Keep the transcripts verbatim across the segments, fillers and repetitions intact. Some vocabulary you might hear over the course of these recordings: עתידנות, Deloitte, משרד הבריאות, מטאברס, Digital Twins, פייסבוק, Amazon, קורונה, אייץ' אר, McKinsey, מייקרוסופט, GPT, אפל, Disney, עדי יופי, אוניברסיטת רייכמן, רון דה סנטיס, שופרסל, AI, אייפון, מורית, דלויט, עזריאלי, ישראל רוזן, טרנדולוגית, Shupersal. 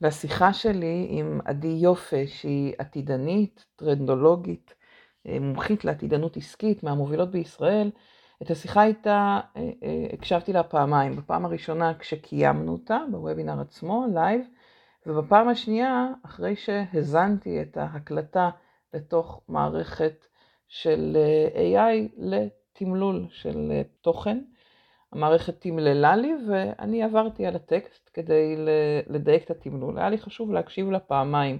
והשיחה שלי עם עדי יופי, שהיא עתידנית, טרנדולוגית, מומחית לעתידנות עסקית, מהמובילות בישראל. את השיחה איתה הקשבתי לה פעמיים, בפעם הראשונה כשקיימנו אותה, בוובינר עצמו, לייב, ובפעם השנייה, אחרי שהזנתי את ההקלטה לתוך מערכת של איי איי לתמלול של תוכן, המערכת תמללה לי ואני עברתי על הטקסט כדי לדייק את התמלול. היה לי חשוב להקשיב לה פעמיים,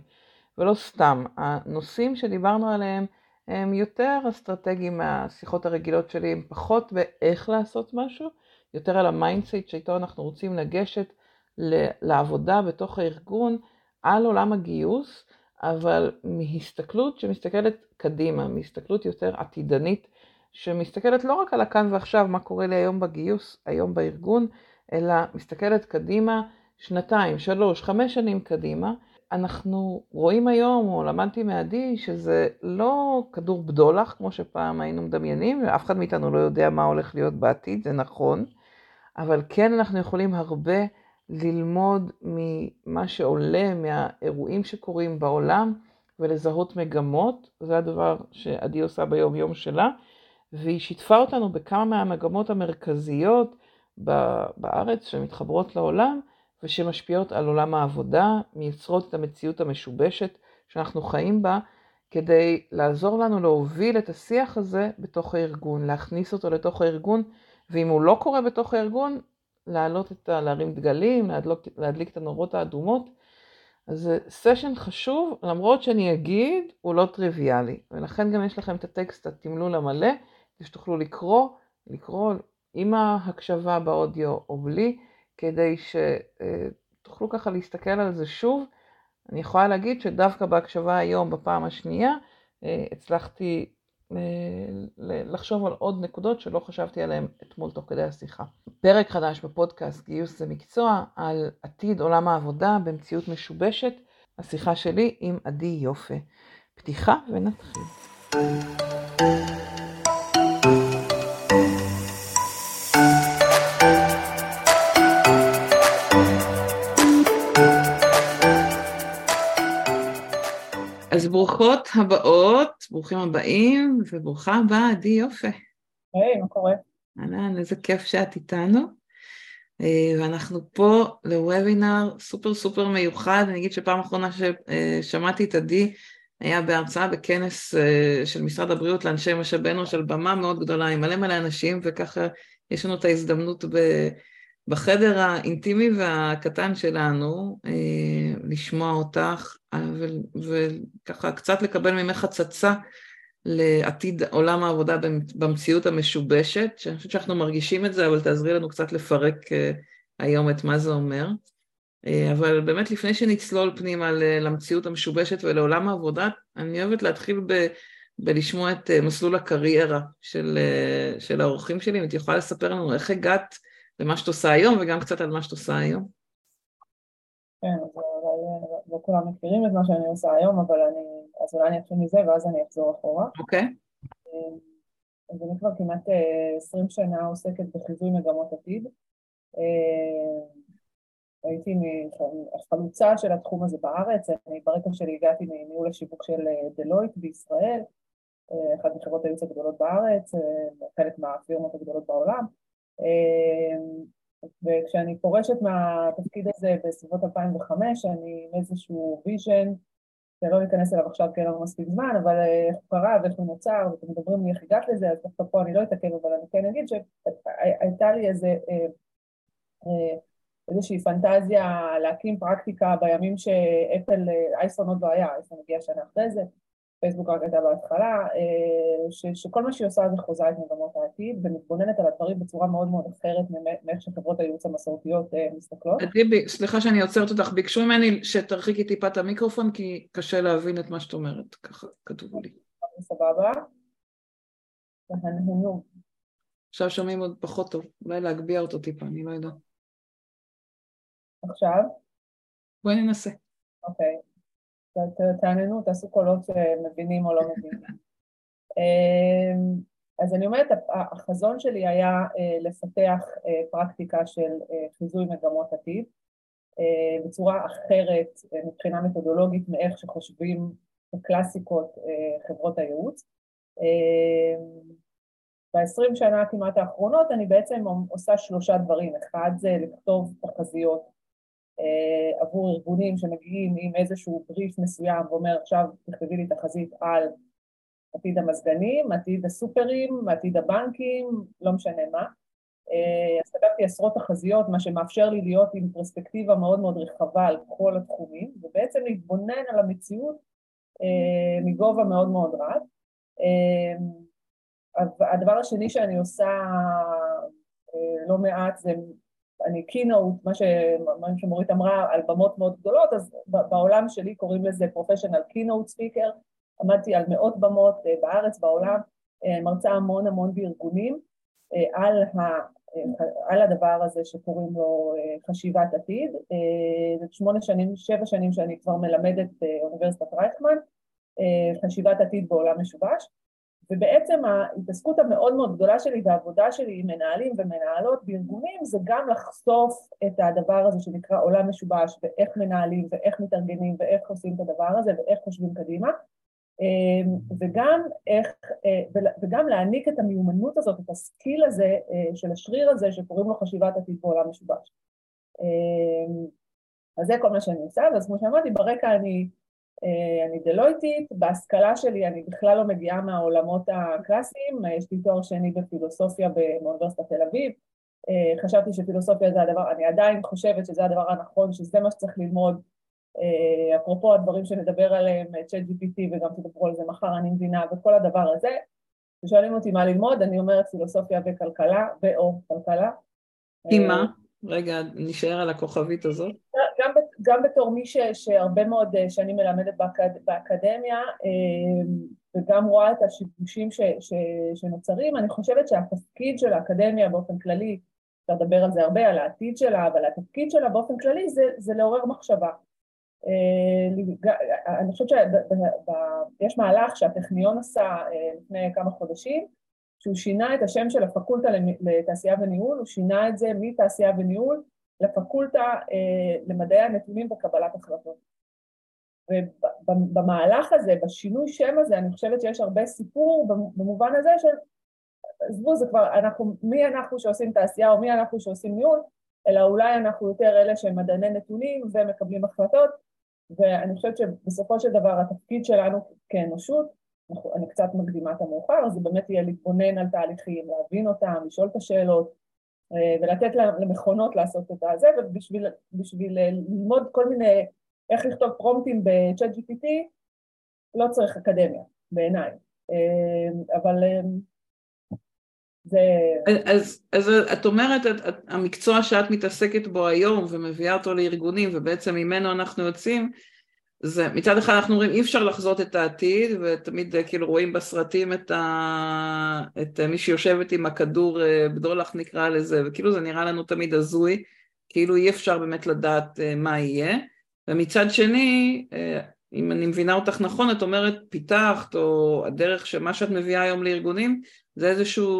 ולא סתם. הנושאים שדיברנו עליהם הם יותר אסטרטגיים מהשיחות הרגילות שלי, הם פחות באיך לעשות משהו, יותר על המיינדסט שאיתו אנחנו רוצים לגשת לעבודה בתוך הארגון על עולם הגיוס, אבל מהסתכלות שמסתכלת קדימה, מהסתכלות יותר עתידנית, שמסתכלת לא רק על הכאן ועכשיו, מה קורה לי היום בגיוס, היום בארגון, אלא מסתכלת קדימה, שנתיים, שלוש, חמש שנים קדימה. אנחנו רואים היום, או למדתי מעדי, שזה לא כדור בדולח, כמו שפעם היינו מדמיינים, ואף אחד מאיתנו לא יודע מה הולך להיות בעתיד, זה נכון, אבל כן אנחנו יכולים הרבה ללמוד ממה שעולה, מהאירועים שקורים בעולם, ולזהות מגמות. זה הדבר שעדי עושה ביום יום שלה, והיא שיתפה אותנו בכמה מהמגמות המרכזיות בארץ שמתחברות לעולם, ושמשפיעות על עולם העבודה, מייצרות את המציאות המשובשת שאנחנו חיים בה, כדי לעזור לנו להוביל את השיח הזה בתוך הארגון, להכניס אותו לתוך הארגון, ואם הוא לא קורה בתוך הארגון, להעלות את ה... להרים דגלים, להדלוק... להדליק את הנורות האדומות. אז זה סשן חשוב, למרות שאני אגיד, הוא לא טריוויאלי. ולכן גם יש לכם את הטקסט, התמלול המלא, שתוכלו לקרוא, לקרוא עם ההקשבה באודיו או בלי, כדי שתוכלו ככה להסתכל על זה שוב. אני יכולה להגיד שדווקא בהקשבה היום, בפעם השנייה, הצלחתי לחשוב על עוד נקודות שלא חשבתי עליהן אתמול תוך כדי השיחה. פרק חדש בפודקאסט גיוס זה מקצוע, על עתיד עולם העבודה במציאות משובשת, השיחה שלי עם עדי יופי. פתיחה ונתחיל. אז ברוכות הבאות, ברוכים הבאים, וברוכה הבאה, עדי יופי. היי, מה קורה? אהלן, איזה כיף שאת איתנו. ואנחנו פה לוובינר סופר סופר מיוחד. אני אגיד שפעם אחרונה ששמעתי את עדי, היה בהרצאה בכנס של משרד הבריאות לאנשי משאבי אנוש, על במה מאוד גדולה, עם מלא מלא אנשים, וככה יש לנו את ההזדמנות בחדר האינטימי והקטן שלנו, לשמוע אותך, וככה קצת לקבל ממך הצצה לעתיד עולם העבודה במציאות המשובשת, שאני חושבת שאנחנו מרגישים את זה, אבל תעזרי לנו קצת לפרק היום את מה זה אומר. אבל באמת לפני שנצלול פנימה למציאות המשובשת ולעולם העבודה, אני אוהבת להתחיל ב, בלשמוע את מסלול הקריירה של, של האורחים שלי. אם את יכולה לספר לנו איך הגעת למה שאת עושה היום, וגם קצת על מה שאת עושה היום. כן, אז לא כולם מכירים את מה שאני עושה היום, אבל אני, אז אולי אני אתחיל מזה, ואז אני אחזור אחורה. אוקיי. אז אני כבר כמעט עשרים שנה עוסקת בחיזוי מגמות עתיד. הייתי חלוצה של התחום הזה בארץ, אני ברקע שלי הגעתי מניהול השיווק של דלויט בישראל, אחת מחברות הייעוץ הגדולות בארץ, חלק מהפירמות הגדולות בעולם. וכשאני פורשת מהתפקיד הזה בסביבות אלפיים וחמש, אני עם איזשהו ויז'ן, שלא ניכנס אליו עכשיו כי אין לנו מספיק זמן, אבל איך הוא קרה ואיך הוא נוצר, ואתם מדברים לי איך הגעת לזה, אז דווקא פה אני לא אתעכב, אבל אני כן אגיד שהייתה לי איזה, איזושהי פנטזיה להקים פרקטיקה בימים שאפל, אייפון עוד לא היה, אייפון הגיע שנה אחרי זה, פייסבוק רק הייתה בהתחלה, ש, שכל מה שהיא עושה זה חוזה את מגמות העתיד, ומתבוננת על הדברים בצורה מאוד מאוד אחרת מאיך שחברות הייעוץ המסורתיות מסתכלות. עדי, סליחה שאני עוצרת אותך, ביקשו ממני שתרחיקי טיפה את המיקרופון, כי קשה להבין את מה שאת אומרת, ככה כתוב לי. סבבה. עכשיו שומעים עוד פחות טוב, אולי להגביה אותו טיפה, אני לא יודעת. עכשיו? בואי ננסה. אוקיי. תעננו, תעשו קולות שמבינים או לא מבינים. אז אני אומרת, החזון שלי היה לפתח פרקטיקה של חיזוי מגמות עתיד, בצורה אחרת מבחינה מתודולוגית מאיך שחושבים בקלאסיקות חברות הייעוץ. ב-עשרים שנה כמעט האחרונות אני בעצם עושה שלושה דברים. אחד זה לכתוב תחזיות עבור ארגונים שמגיעים עם איזשהו בריף מסוים ואומר עכשיו תכתבי לי תחזית על עתיד המזגנים, עתיד הסופרים, עתיד הבנקים, לא משנה מה. אז כתבתי עשרות תחזיות, מה שמאפשר לי להיות עם פרספקטיבה מאוד מאוד רחבה על כל התחומים, ובעצם להתבונן על המציאות מגובה מאוד מאוד רב. הדבר השני שאני עושה לא מעט זה, אני קינאוט, מה שמורית אמרה על במות מאוד גדולות, אז בעולם שלי קוראים לזה פרופשיונל קינאוט ספיקר, עמדתי על מאות במות בארץ, בעולם, מרצה המון המון בארגונים, על, ה, על הדבר הזה שקוראים לו חשיבת עתיד. זה שמונה שנים, שבע שנים שאני כבר מלמדת אוניברסיטת רייכמן, חשיבת עתיד בעולם משובש, ובעצם ההתעסקות המאוד מאוד גדולה שלי והעבודה שלי עם מנהלים ומנהלות בארגונים, זה גם לחשוף את הדבר הזה שנקרא עולם משובש, ואיך מנהלים ואיך מתארגנים ואיך עושים את הדבר הזה ואיך חושבים קדימה, וגם איך, וגם להעניק את המיומנות הזאת, את הסקיל הזה של השריר הזה שקוראים לו חשיבת עתיד בעולם משובש. אז זה כל מה שאני עושה, אז כמו שאמרתי, ברקע אני, אני דלויטית, בהשכלה שלי אני בכלל לא מגיעה מהעולמות הקלאסיים, יש לי תואר שני בפילוסופיה באוניברסיטת תל אביב, חשבתי שפילוסופיה זה הדבר, אני עדיין חושבת שזה הדבר הנכון, שזה מה שצריך ללמוד, אפרופו הדברים שנדבר עליהם, צ'אט ג'י פי טי וגם תדברו על זה מחר, אני מבינה, וכל הדבר הזה, ששואלים אותי מה ללמוד, אני אומרת פילוסופיה וכלכלה, ואו כלכלה. אימא, רגע, נשאר על הכוכבית הזאת. גם, גם בתור מי ש, שהרבה מאוד שאני מלמדת באקד, באקדמיה, וגם רואה את השיבושים ש, ש, שנוצרים, אני חושבת שהתפקיד של האקדמיה באופן כללי, אתה מדבר על זה הרבה, על העתיד שלה, אבל התפקיד שלה באופן כללי זה, זה לעורר מחשבה. אני חושבת שיש מהלך שהטכניון עשה לפני כמה חודשים, שהוא שינה את השם של הפקולטה לתעשייה וניהול, הוא שינה את זה מתעשייה וניהול לפקולטה למדעי הנתונים וקבלת החלטות. ובמהלך הזה, בשינוי שם הזה, אני חושבת שיש הרבה סיפור במובן הזה של, עזבו, זה כבר, אנחנו, מי אנחנו שעושים תעשייה או מי אנחנו שעושים ניהול, אלא אולי אנחנו יותר אלה שהם מדעני נתונים ומקבלים החלטות, ואני חושבת שבסופו של דבר התפקיד שלנו כאנושות, אני קצת מקדימה את המאוחר, אז זה באמת יהיה להתבונן על תהליכים, להבין אותם, לשאול את השאלות, ולתת למכונות לעשות את זה, ובשביל בשביל ללמוד כל מיני, איך לכתוב פרומפטים ב-צ'אט ג'י פי טי, לא צריך אקדמיה, בעיניי. אבל... אז, אז את אומרת, המקצוע שאת מתעסקת בו היום ומביאה אותו לארגונים ובעצם ממנו אנחנו יוצאים, זה מצד אחד אנחנו רואים אי אפשר לחזות את העתיד ותמיד כאילו רואים בסרטים את, ה, את מי שיושבת עם הכדור בדולח נקרא לזה, וכאילו זה נראה לנו תמיד הזוי, כאילו אי אפשר באמת לדעת מה יהיה, ומצד שני, אם אני מבינה אותך נכון, את אומרת פיתחת או הדרך שמה שאת מביאה היום לארגונים, זה איזשהו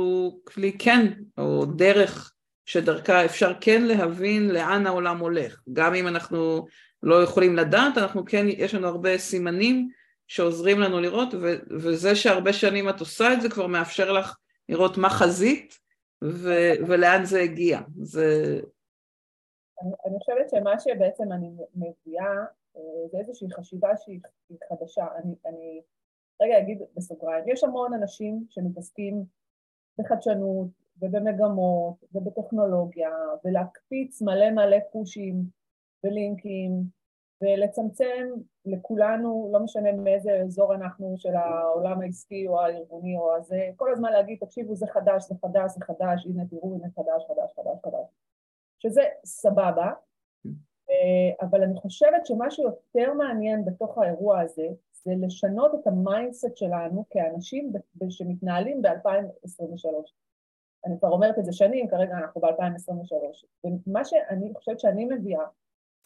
כלי כן, או דרך שדרכה אפשר כן להבין לאן העולם הולך. גם אם אנחנו לא יכולים לדעת, אנחנו כן, יש לנו הרבה סימנים שעוזרים לנו לראות, ו- וזה שהרבה שנים את עושה את זה כבר מאפשר לך לראות מה חזית, ו- ולאן זה הגיע. זה... אני, אני חושבת שמה שבעצם אני מביאה, זה איזושהי חשיבה שהיא חדשה. אני... אני... רגע, אגיד בסוגריים, יש המון אנשים שמתעסקים בחדשנות ובמגמות ובטכנולוגיה, ולהקפיץ מלא מלא פושים ולינקים, ולצמצם לכולנו, לא משנה מאיזה אזור אנחנו של העולם העסקי או הארגוני או הזה, כל הזמן להגיד, תקשיבו, זה חדש, זה חדש, זה חדש, הנה תראו, הנה חדש, חדש, חדש, חדש. שזה סבבה, אבל אני חושבת שמה שיותר מעניין בתוך האירוע הזה, זה לשנות את המיינדסט שלנו כאנשים שמתנהלים ב-אלפיים עשרים ושלוש. אני כבר אומרת את זה שנים, כרגע אנחנו ב-אלפיים עשרים ושלוש. ומה שאני חושבת שאני מביאה,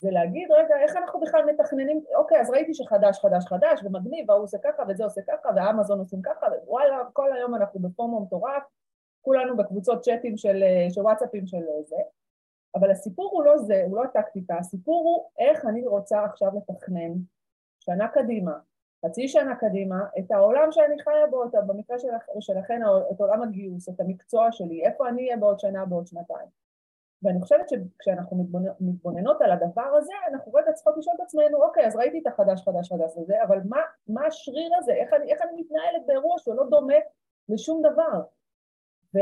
זה להגיד, רגע, איך אנחנו בכלל מתכננים, אוקיי, אז ראיתי שחדש, חדש, חדש, ומגניב, והוא עושה ככה, וזה עושה ככה, והאמזון עושים ככה, ווואלה, כל היום אנחנו בפומו מטורף, כולנו בקבוצות צ'אטים של, של וואטסאפים של זה. אבל הסיפור הוא לא זה, הוא לא הטקטיקה, הסיפור הוא איך אני רוצה עכשיו לתכנן שנה קדימה, חצי שנה קדימה, את העולם שאני חיה בו, את, במקרה של, שלכן, את עולם הגיוס, את המקצוע שלי, איפה אני אהיה בעוד שנה, בעוד שנתיים. ואני חושבת שכשאנחנו מתבוננות על הדבר הזה, אנחנו רגע צריכות לשאול את עצמנו, אוקיי, אז ראיתי את החדש, חדש, חדש הזה, אבל מה, מה השריר הזה? איך אני, איך אני מתנהלת באירוע שהוא לא דומה לשום דבר? ו,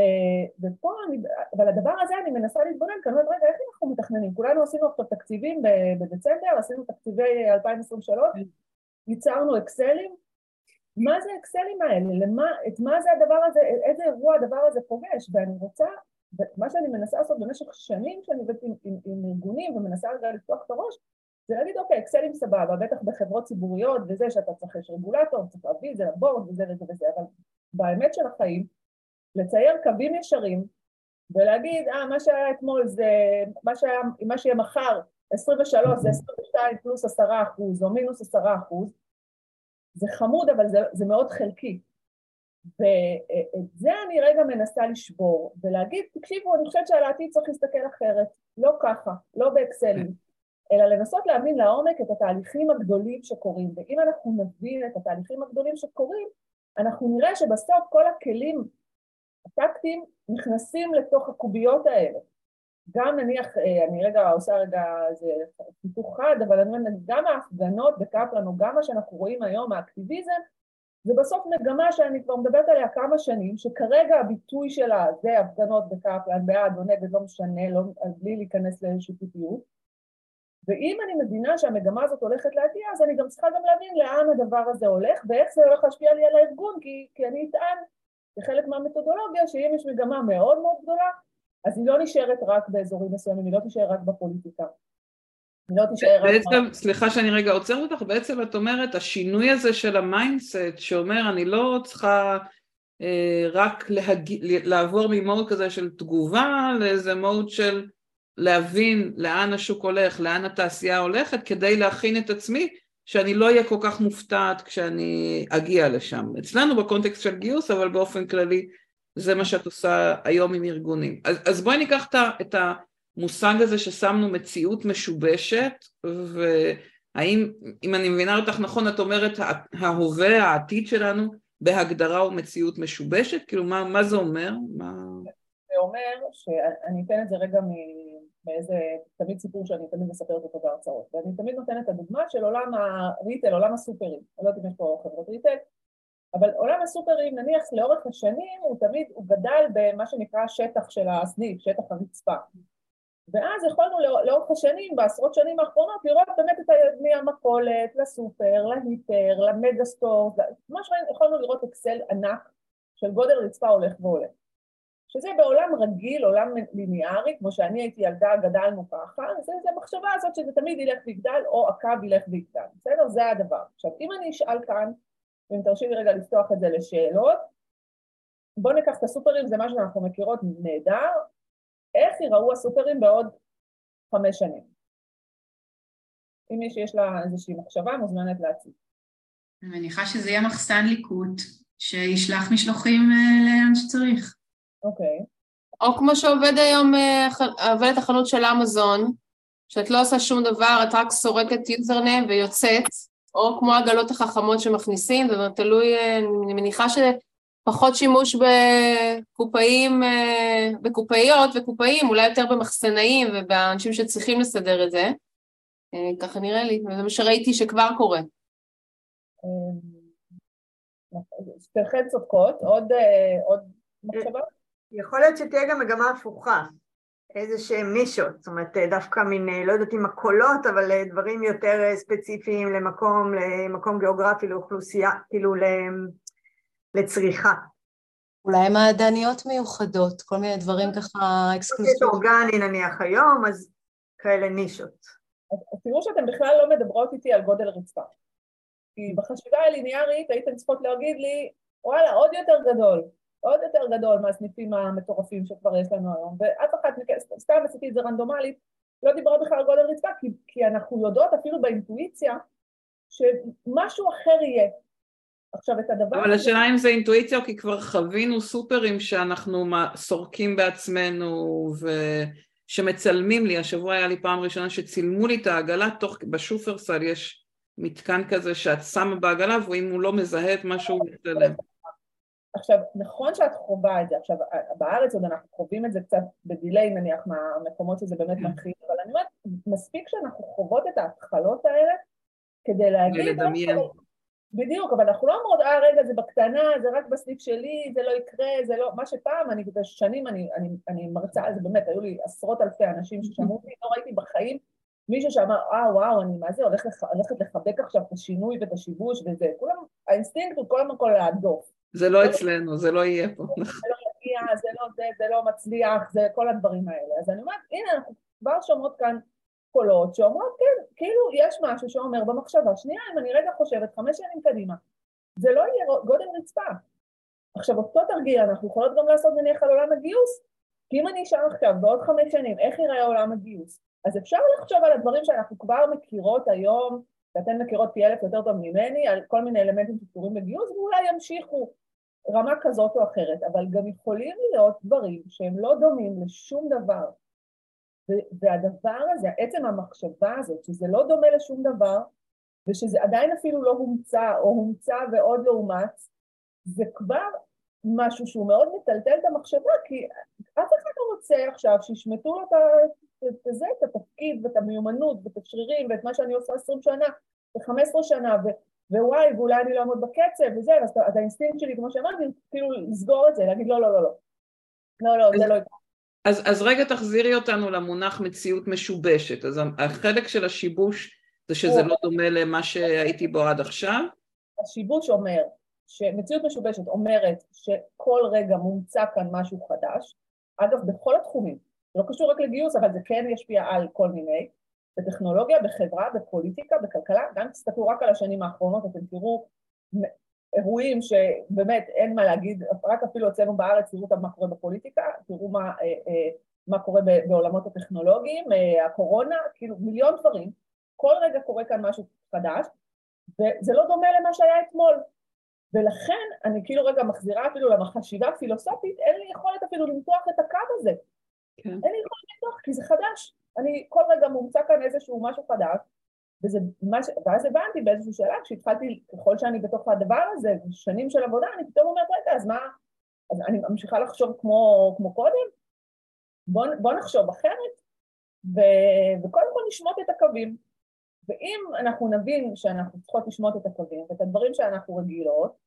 ופה אני, ועל הדבר הזה אני מנסה להתבונן, כאן אומרת, רגע, איך אנחנו מתכננים? כולנו עשינו עכשיו תקציבים בדצמבר, עשינו תקציבי אלפיים עשרים ושלוש, ייצרנו אקסלים, מה זה האקסלים האלה? למה, את מה זה הדבר הזה? איזה אירוע הדבר הזה פוגש? ואני רוצה, מה שאני מנסה לעשות במשך שנים שאני עובדת עם, עם, עם ארגונים ומנסה רגע לפתוח את הראש, זה להגיד, אוקיי, אקסלים סבבה, בטח בחברות ציבוריות וזה שאתה צריך יש רגולטור, צריך להביא את זה לבורד וזה וזה וזה, אבל באמת של החיים, לצייר קווים ישרים ולהגיד, אה, מה שהיה אתמול זה, מה שהיה, מה שיהיה מחר, עשרים ושלוש זה עשרים ושתיים פלוס עשרה אחוז או מינוס עשרה אחוז, זה חמוד אבל זה, זה מאוד חלקי. ואת זה אני רגע מנסה לשבור ולהגיד, תקשיבו, אני חושבת שעל העתיד צריך להסתכל אחרת, לא ככה, לא באקסלים, אלא לנסות להבין לעומק את התהליכים הגדולים שקורים, ואם אנחנו נבין את התהליכים הגדולים שקורים, אנחנו נראה שבסוף כל הכלים הטקטיים נכנסים לתוך הקוביות האלה. גם נניח, אני רגע עושה רגע, זה פיתוח חד, אבל אני אומרת, גם ההפגנות בקפלן, או גם מה שאנחנו רואים היום, האקטיביזם, זה בסוף מגמה שאני כבר מדברת עליה כמה שנים, שכרגע הביטוי שלה זה הפגנות בקפלן, בעד או נגד, לא משנה, לא, בלי להיכנס לשיפוטיות, ואם אני מבינה שהמגמה הזאת הולכת להגיע, אז אני גם צריכה גם להבין לאן הדבר הזה הולך, ואיך זה הולך להשפיע לי על הארגון, כי, כי אני אטען, כחלק מהמתודולוגיה, שאם יש מגמה מאוד מאוד גדולה, אז היא לא נשארת רק באזורים מסוימים, היא לא תישאר רק בפוליטיקה. היא לא תישאר בעצם, רק... בעצם, סליחה שאני רגע עוצר אותך, בעצם את אומרת, השינוי הזה של המיינדסט, שאומר, אני לא צריכה אה, רק להג... לעבור ממוד כזה של תגובה, לאיזה מוד של להבין לאן השוק הולך, לאן התעשייה הולכת, כדי להכין את עצמי, שאני לא אהיה כל כך מופתעת כשאני אגיע לשם. אצלנו בקונטקסט של גיוס, אבל באופן כללי, זה מה שאת עושה היום עם ארגונים. אז, אז בואי ניקח את המושג הזה ששמנו מציאות משובשת, והאם, אם אני מבינה אותך נכון, את אומרת, ההווה, העתיד שלנו, בהגדרה הוא מציאות משובשת? כאילו, מה, מה זה אומר? מה... זה אומר שאני אתן את זה רגע מאיזה, תמיד סיפור שאני תמיד מספרת אותו בהרצאות, ואני תמיד נותנת את הדוגמה של עולם הריטל, עולם הסופרים, אני לא יודעת אם יש פה חברות ריטל, אבל עולם הסופרים, נניח, לאורך השנים, הוא תמיד, הוא גדל במה שנקרא שטח של הסניף, שטח הרצפה. ואז יכולנו לאורך השנים, בעשרות שנים האחרונות, לראות באמת את הידני המכולת, לסופר, להיפר, למגסטור, מה שראינו, יכולנו לראות אקסל ענק של גודל רצפה הולך ועולה. שזה בעולם רגיל, עולם ליניארי, כמו שאני הייתי ילדה, גדלנו ככה, זה, זה מחשבה הזאת שזה תמיד ילך ויגדל, או הקו ילך ויגדל. בסדר? זה הדבר. עכשיו, אם אני אשאל כאן, אם תרשי לי רגע לפתוח את זה לשאלות, בואו ניקח את הסופרים, זה מה שאנחנו מכירות נהדר, איך יראו הסופרים בעוד חמש שנים? אם מי שיש לה איזושהי מחשבה, מוזמנת להציג. אני מניחה שזה יהיה מחסן ליקוט, שישלח משלוחים לאן שצריך. אוקיי. או כמו שעובד היום, עובדת החנות של אמזון, שאת לא עושה שום דבר, את רק סורקת יוזרנם ויוצאת, או כמו הגלות החכמות שמכניסים, זה תלוי, אני מניחה שפחות שימוש בקופאים, בקופאיות וקופאים, אולי יותר במחסנאים ובאנשים שצריכים לסדר את זה, ככה נראה לי, וזה מה שראיתי שכבר קורה. שתכן צודקות, עוד מחשבה? יכול להיות שתהיה גם מגמה הפוכה, איזה שהם נישות, זאת אומרת דווקא מן, לא יודעת אם הקולות, אבל דברים יותר ספציפיים למקום, למקום גיאוגרפי, לאוכלוסייה, כאילו לצריכה. אולי מעדניות מיוחדות, כל מיני דברים ככה אקסקלוסיביים. אורגני נניח היום, אז כאלה נישות. אז תראו שאתם בכלל לא מדברות איתי על גודל רצפה. כי בחשיבה הליניארית הייתם צריכות להגיד לי, וואלה, עוד יותר גדול. עוד יותר גדול מהסניפים המטורפים שכבר יש לנו היום, ואף אחת מכסת, סתם עשיתי את זה רנדומלית, לא דיברה בכלל על גודל רצפה, כי, כי אנחנו יודעות אפילו באינטואיציה, שמשהו אחר יהיה. עכשיו את הדבר... אבל השאלה אם זה אינטואיציה, כי כבר חווינו סופרים שאנחנו סורקים בעצמנו, שמצלמים לי, השבוע היה לי פעם ראשונה שצילמו לי את העגלה, תוך, בשופרסל יש מתקן כזה שאת שמה בעגלה, ואם הוא לא מזהה את משהו, הוא מצלם. עכשיו, נכון שאת חובה את זה, עכשיו, בארץ עוד אנחנו חווים את זה קצת בדילי, נניח, מהמקומות שזה באמת מתחיל, אבל אני אומרת, מספיק שאנחנו חוות את ההתחלות האלה, כדי להגיד, בדיוק, אבל אנחנו לא אומרות, אה, רגע, זה בקטנה, זה רק בסניף שלי, זה לא יקרה, זה לא, מה שפעם, אני, בשנים, אני, אני, אני מרצה, אז באמת, היו לי עשרות אלפי אנשים ששמעו אותי, לא ראיתי בחיים, מישהו שאמר, אה, וואו, אני, מה זה, הולכת, הולכת לחבק עכשיו את השינוי ואת השיבוש וזה, כולם, האינסטינקט הוא כל הכל להדוף. זה לא אצלנו, זה לא יהיה פה. זה לא יגיע, זה לא זה, זה לא מצליח, זה כל הדברים האלה. אז אני אומרת, הנה, אנחנו כבר שומעות כאן קולות, שאומרות, כן, כאילו יש משהו שאומר במחשבה, שנייה, אם אני רגע חושבת, חמש שנים קדימה, זה לא יהיה גודל רצפה. עכשיו, אותו תרגיל, אנחנו יכולות גם לעשות נניח על עולם הגיוס, כי אם אני אשאר עכשיו, בעוד חמש שנים, איך ייראה עולם הגיוס? אז אפשר לחשוב על הדברים שאנחנו כבר מכירות היום, ואתן מכירות פי אלף יותר טוב ממני, על כל מיני אלמנטים שקשורים בגיוס, ואולי ימשיכו רמה כזאת או אחרת, אבל גם יכולים להיות דברים שהם לא דומים לשום דבר. והדבר הזה, עצם המחשבה הזאת, שזה לא דומה לשום דבר, ושזה עדיין אפילו לא הומצא, או הומצא ועוד לא אומץ, זה כבר משהו שהוא מאוד מטלטל את המחשבה, כי אף אחד לא רוצה עכשיו שישמטו לו את זה, את התפקיד ואת המיומנות ואת השרירים ואת מה שאני עושה עשרים שנה ו-חמש עשרה שנה, ווואי, ואולי אני לא עמוד בקצב וזה, אז האינסטינקט שלי, כמו שאמרתי, כאילו לסגור את זה, להגיד לא, לא, לא, לא, לא, לא, זה לא יקרה. אז, אז רגע תחזירי אותנו למונח מציאות משובשת, אז החלק של השיבוש זה שזה לא דומה למה שהייתי בו עד עכשיו? השיבוש אומר, שמציאות משובשת אומרת שכל רגע מומצא כאן משהו חדש, אגב בכל התחומים, לא קשור רק לגיוס, אבל זה כן ישפיע על כל מיני, בטכנולוגיה, בחברה, בפוליטיקה, בכלכלה, גם תסתכלו רק על השנים האחרונות, אתם תראו אירועים שבאמת אין מה להגיד, רק אפילו אצלנו בארץ, תראו מה קורה בפוליטיקה, תראו מה, אה, אה, מה קורה בעולמות הטכנולוגיים, אה, הקורונה, כאילו מיליון דברים, כל רגע קורה כאן משהו חדש, וזה לא דומה למה שהיה אתמול, ולכן אני כאילו רגע מחזירה אפילו לחשיבה פילוסופית, אין לי יכולת אפילו למתוח את הקו הזה, כן. אין לי יכולת למתוח, כי זה חדש, אני כל רגע מומצא כאן איזשהו משהו חדש, וזה מה ש... ואז הבנתי באיזשהו שאלה, כשהתחלתי, ככל שאני בתוך הדבר הזה, שנים של עבודה, אני פתאום אומרת, רגע, אז מה, אז אני ממשיכה לחשוב כמו, כמו קודם, בוא, בוא נחשוב אחרת, ו... וקודם כל נשמוט את הקווים, ואם אנחנו נבין שאנחנו צריכות לשמוט את הקווים, ואת הדברים שאנחנו רגילות,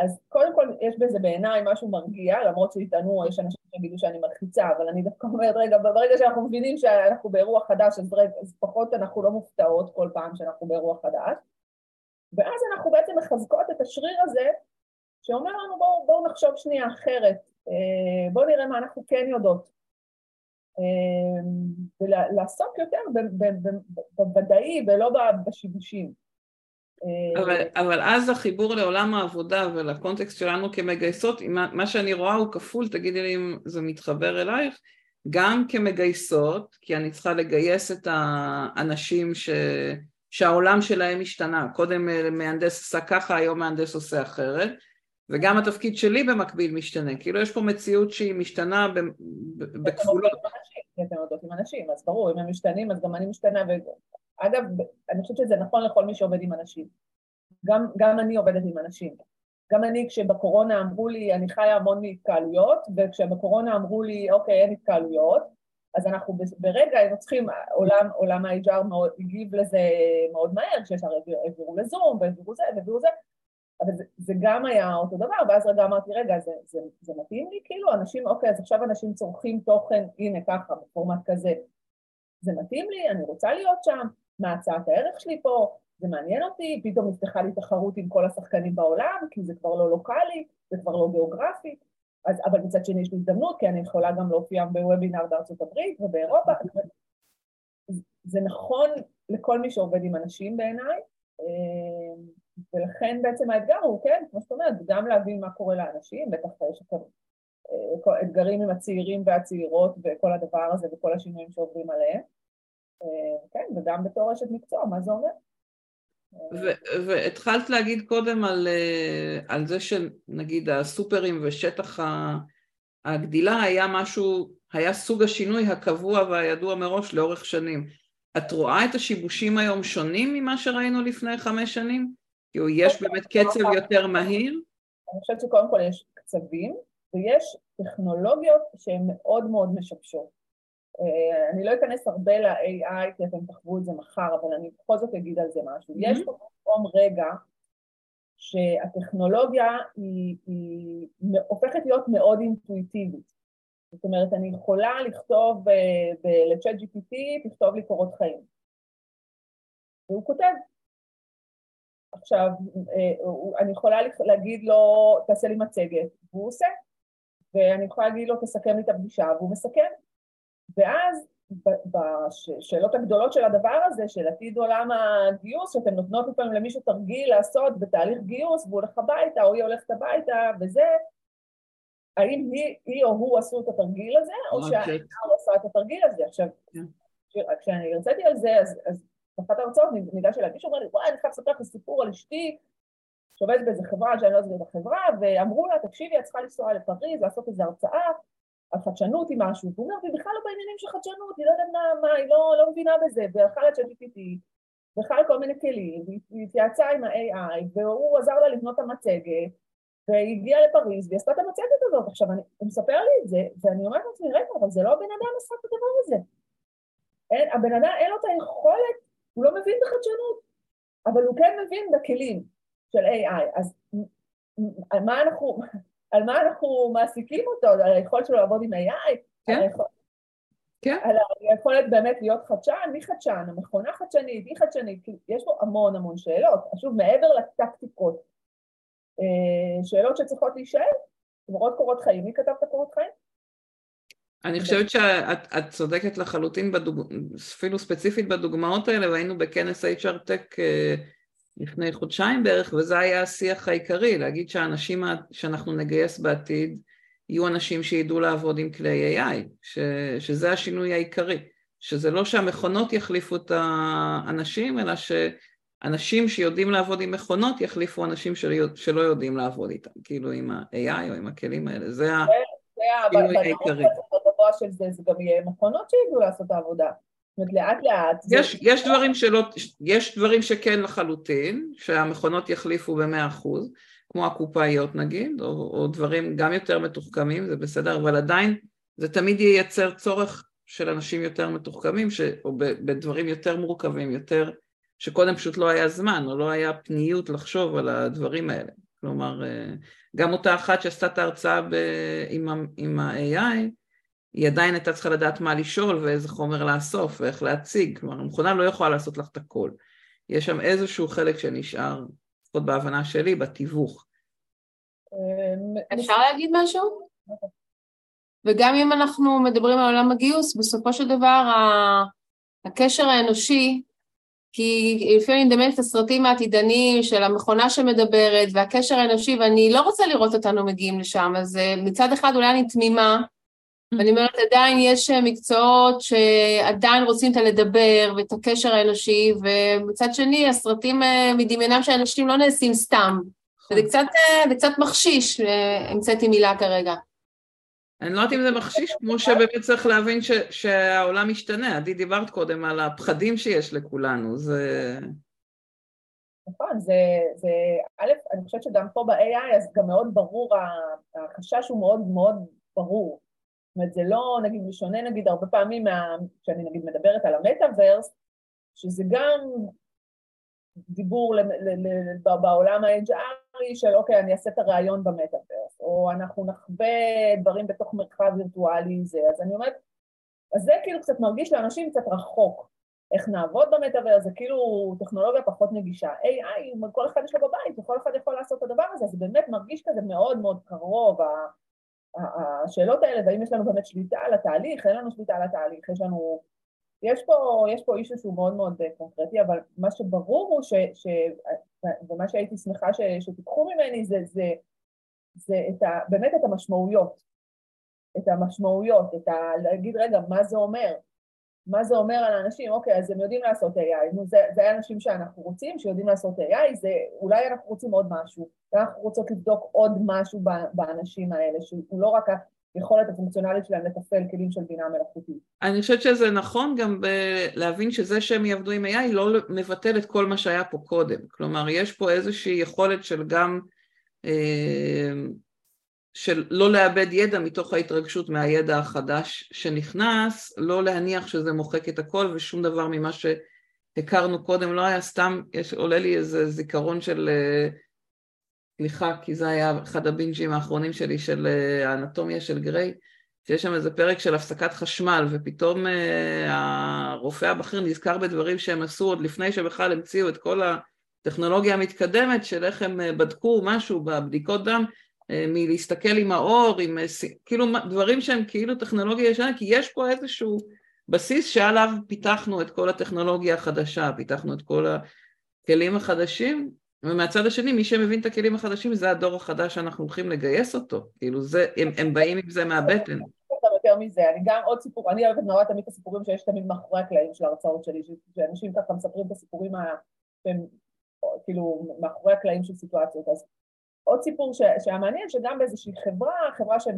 אז קודם כל יש בזה בעיניי משהו מרגיע, למרות שיתנו, יש אנשים שיגידו שאני מלחיצה, אבל אני דווקא אומרת, רגע, ברגע שאנחנו מבינים שאנחנו באירוע חדש, אז, רגע, אז פחות אנחנו לא מופתעות כל פעם שאנחנו באירוע חדש, ואז אנחנו בעצם מחזקות את השריר הזה, שאומר לנו, בואו בוא נחשוב שנייה אחרת, בואו נראה מה אנחנו כן יודעות, ולעסוק יותר בוודאי ולא בשיבושים. אבל, אבל אז החיבור לעולם העבודה ולקונטקסט שלנו כמגייסות, מה שאני רואה הוא כפול, תגידי לי אם זה מתחבר אלייך, גם כמגייסות, כי אני צריכה לגייס את האנשים ש, שהעולם שלהם השתנה, קודם מהנדס עשה ככה, היום מהנדס עושה אחרת, וגם התפקיד שלי במקביל משתנה, כאילו יש פה מציאות שהיא משתנה בכפולות. אתם עובדות עם אנשים, אז ברור, אם הם משתנים, אז גם אני משתנה וזה. אגב, אני חושבת שזה נכון לכל מי שעובד עם אנשים. גם, גם אני עובדת עם אנשים. גם אני, כשבקורונה אמרו לי, אני חיה המון מהתקהלויות, וכשבקורונה אמרו לי, אוקיי, אין התקהלויות, אז אנחנו ברגע, אנחנו צריכים, עולם, עולם ה-אייץ' אר מאוד, הגיב לזה מאוד מהר, שיש הרי העבירו לזום, והעבירו זה, והעבירו זה, אבל זה, זה גם היה אותו דבר, ואז רגע אמרתי, רגע, זה, זה, זה מתאים לי? כאילו, אנשים, אוקיי, אז עכשיו אנשים צורכים תוכן, הנה, ככה, בפורמט כזה. זה מתאים לי, אני רוצה להיות שם. מה הצעת הערך שלי פה, זה מעניין אותי, פתאום נפתחה לי תחרות עם כל השחקנים בעולם, כי זה כבר לא לוקלי, זה כבר לא גיאוגרפי, אז, אבל מצד שני יש לי הזדמנות, כי אני יכולה גם להופיע בוובינר בארצות הברית ובאירופה, זה נכון לכל מי שעובד עם אנשים בעיניי, ולכן בעצם האתגר הוא, כן, כמו זאת אומרת, גם להבין מה קורה לאנשים, בטח יש אתגרים עם הצעירים והצעירות, וכל הדבר הזה וכל השינויים שעוברים עליהם, כן, וגם בתור רשת מקצוע, מה זה אומר? והתחלת להגיד קודם על, על זה שנגיד הסופרים ושטח הגדילה היה משהו היה סוג השינוי הקבוע והידוע מראש לאורך שנים. את רואה את השיבושים היום שונים ממה שראינו לפני חמש שנים? יש באמת קצב יותר מהיר? אני חושבת שקודם כל יש קצבים, ויש טכנולוגיות שהן מאוד מאוד משבשות. אני לא אכנס הרבה ל-איי איי, כי אתם תחוו את זה מחר, אבל אני בכל זאת אגיד על זה משהו. יש פה מקום רגע, שהטכנולוגיה היא, היא הופכת להיות מאוד אינטואיטיבית. זאת אומרת, אני יכולה לכתוב ל-צ'אט ג'י פי טי, תכתוב לי קורות חיים. והוא כותב. עכשיו, אני יכולה להגיד לו, תעשה לי מצגת, והוא עושה. ואני יכולה להגיד לו, תסכם לי את הפגישה, והוא מסכם. ואז, בשאלות הגדולות של הדבר הזה, של עתיד עולם הגיוס, שאתם נותנות לפעמים למישהו תרגיל לעשות בתהליך גיוס, והוא הולך הביתה, או היא הולכת הביתה, וזה, האם היא, היא או הוא עשו את התרגיל הזה, או שהאינה הוא עשה את התרגיל הזה. עכשיו, כשאני הרציתי על זה, אז, אז באחת ההרצאות ניגש אליי, מישהו אומר לי, וואי, אני חייב לספר לך סיפור על אשתי, שעובדת באיזה חברה, שאני לא אסביר את החברה, ואמרו לה, תקשיבי, את צריכה לנסוע לפריז, לעשות איזו הרצאה, על חדשנות היא משהו, והוא אומר, היא בכלל לא בעניינים של חדשנות, היא לא יודעת מה, מה, היא לא, לא מבינה בזה, והלכה ל-צ'אט ג'י פי טי, והלכה לכל מיני כלים, והיא התייעצה עם ה-איי איי, והוא עזר לה לבנות המצגת, והיא הגיעה לפריז, והיא עשתה את המצגת הזאת. עכשיו, אני, הוא מספר לי את זה, ואני אומרת לעצמי, רגע, אבל זה לא הבן אדם עשה את הדבר הזה. אין, הבן אדם אין לו את היכולת, הוא לא מבין בחדשנות, אבל הוא כן מבין בכלים של איי איי, אז מה אנחנו... על מה אנחנו מעסיקים אותו, על היכולת שלו לעבוד עם איי איי, כן. על, היכול... כן. על היכולת באמת להיות חדשן, מי חדשן, המכונה חדשנית, היא חדשנית, יש פה המון המון שאלות, שוב מעבר לטקטיקות, שאלות שצריכות להישאל, תמורות קורות חיים, מי כתב את הקורות חיים? אני חושבת שאת צודקת לחלוטין, בדוג... אפילו ספציפית בדוגמאות האלה, והיינו בכנס אייץ' אר טק, לפני חודשיים בערך, וזה היה השיח העיקרי, להגיד שהאנשים שאנחנו נגייס בעתיד, יהיו אנשים שידעו לעבוד עם כלי איי איי, ש, שזה השינוי העיקרי, שזה לא שהמכונות יחליפו את האנשים, אלא שאנשים שיודעים לעבוד עם מכונות, יחליפו אנשים שלא יודעים לעבוד איתם, כאילו עם ה-איי איי או עם הכלים האלה, זה השינוי העיקרי. הדבר של זה, זה גם יהיה מכונות שידעו לעשות את העבודה. לאט לאט. יש, יש דברים שלא, יש דברים שכן לחלוטין, שהמכונות יחליפו ב-מאה אחוז, כמו הקופאיות נגיד, או, או דברים גם יותר מתוחכמים, זה בסדר, אבל עדיין זה תמיד ייצר צורך של אנשים יותר מתוחכמים, ש, או בדברים יותר מורכבים, יותר, שקודם פשוט לא היה זמן, או לא היה פניות לחשוב על הדברים האלה. כלומר, גם אותה אחת שעשתה את ההרצאה ב, עם, עם ה-איי איי, היא עדיין הייתה צריכה לדעת מה לשאול ואיזה חומר לאסוף ואיך להציג, כלומר המכונה לא יכולה לעשות לך את הכל, יש שם איזשהו חלק שנשאר, לפחות בהבנה שלי, בתיווך. אפשר להגיד משהו? וגם אם אנחנו מדברים על עולם הגיוס, בסופו של דבר הקשר האנושי, כי לפעמים אני מדמיינת את הסרטים העתידניים של המכונה שמדברת והקשר האנושי, ואני לא רוצה לראות אותנו מגיעים לשם, אז מצד אחד אולי אני תמימה, ואני אומרת, עדיין יש מקצועות שעדיין רוצים את לדבר ואת הקשר האנושי, ומצד שני, הסרטים מדמיינם שהאנשים לא נעשים סתם. זה קצת, זה קצת מחשיש, המצאתי מילה כרגע. אני לא יודעת אם זה מחשיש, כמו שבאמת צריך להבין שהעולם משתנה. עדי, דיברת קודם על הפחדים שיש לכולנו, זה... נכון, זה, זה, א', אני חושבת שגם פה ב-איי איי, אז גם מאוד ברור, החשש הוא מאוד מאוד ברור. זאת אומרת, זה לא, נגיד, משונה, נגיד, הרבה פעמים מה, שאני, נגיד, מדברת על המטאברס, שזה גם דיבור בעולם ה-אייץ' אר של, אוקיי, אני אעשה את הרעיון במטאברס, או אנחנו נחווה דברים בתוך מרחב וירטואלי עם זה, אז אני אומרת, אז זה כאילו קצת מרגיש לאנשים קצת רחוק, איך נעבוד במטאברס, זה כאילו טכנולוגיה פחות נגישה, איי איי, כל אחד יש לו בבית, וכל אחד יכול לעשות את הדבר הזה, אז זה באמת מרגיש כזה מאוד מאוד קרוב, השאלות האלה, והאם יש לנו באמת שליטה על התהליך, אין לנו שליטה על התהליך, יש לנו, יש פה, יש פה אישו שהוא מאוד מאוד קונקרטי, אבל מה שברור הוא ש, ש, ומה שהייתי שמחה ש, שתיקחו ממני זה, זה, זה את ה, באמת את המשמעויות, את המשמעויות, את ה, להגיד רגע, מה זה אומר? מה זה אומר על האנשים? אוקיי, אז הם יודעים לעשות איי איי, נו, זה, זה האנשים שאנחנו רוצים, שיודעים לעשות איי איי, זה, אולי אנחנו רוצים עוד משהו, אנחנו רוצות לבדוק עוד משהו באנשים האלה, שהוא לא רק יכולת הפונקציונלית שלהם לתפעל כלים של בינה מלאכותית. אני חושבת שזה נכון גם להבין שזה שהם יעבדו עם איי איי לא מבטל את כל מה שהיה פה קודם. כלומר, יש פה איזושהי יכולת של גם, של לא לאבד ידע מתוך ההתרגשות מהידע החדש שנכנס, לא להניח שזה מוחק את הכל ושום דבר ממה שהכרנו קודם, לא היה סתם, יש, עולה לי איזה זיכרון של... סליחה, כי זה היה אחד הבינג'ים האחרונים שלי של האנטומיה של גריי, שיש שם איזה פרק של הפסקת חשמל, ופתאום הרופא הבכיר נזכר בדברים שהם עשו עוד לפני שבכלל המציאו את כל הטכנולוגיה המתקדמת, של איך הם בדקו משהו בבדיקות דם, מלהסתכל עם האור, עם כאילו דברים שהם כאילו טכנולוגיה ישנה, כי יש פה איזשהו בסיס שעליו פיתחנו את כל הטכנולוגיה החדשה, פיתחנו את כל הכלים החדשים, ומהצד השני, מי שמבין את הכלים החדשים, זה הדור החדש שאנחנו הולכים לגייס אותו. כאילו זה, הם, הם באים עם זה מהבטן. יותר מזה, אני גם עוד סיפור, אני אוהבת נורא תמיד את הסיפורים שיש תמיד מאחורי הקלעים של ההרצאות שלי, שאנשים ככה מספרים את הסיפורים, כאילו, מאחורי הקלעים של סיטואציות. אז עוד סיפור שהמעניין, שגם באיזושהי חברה, חברה של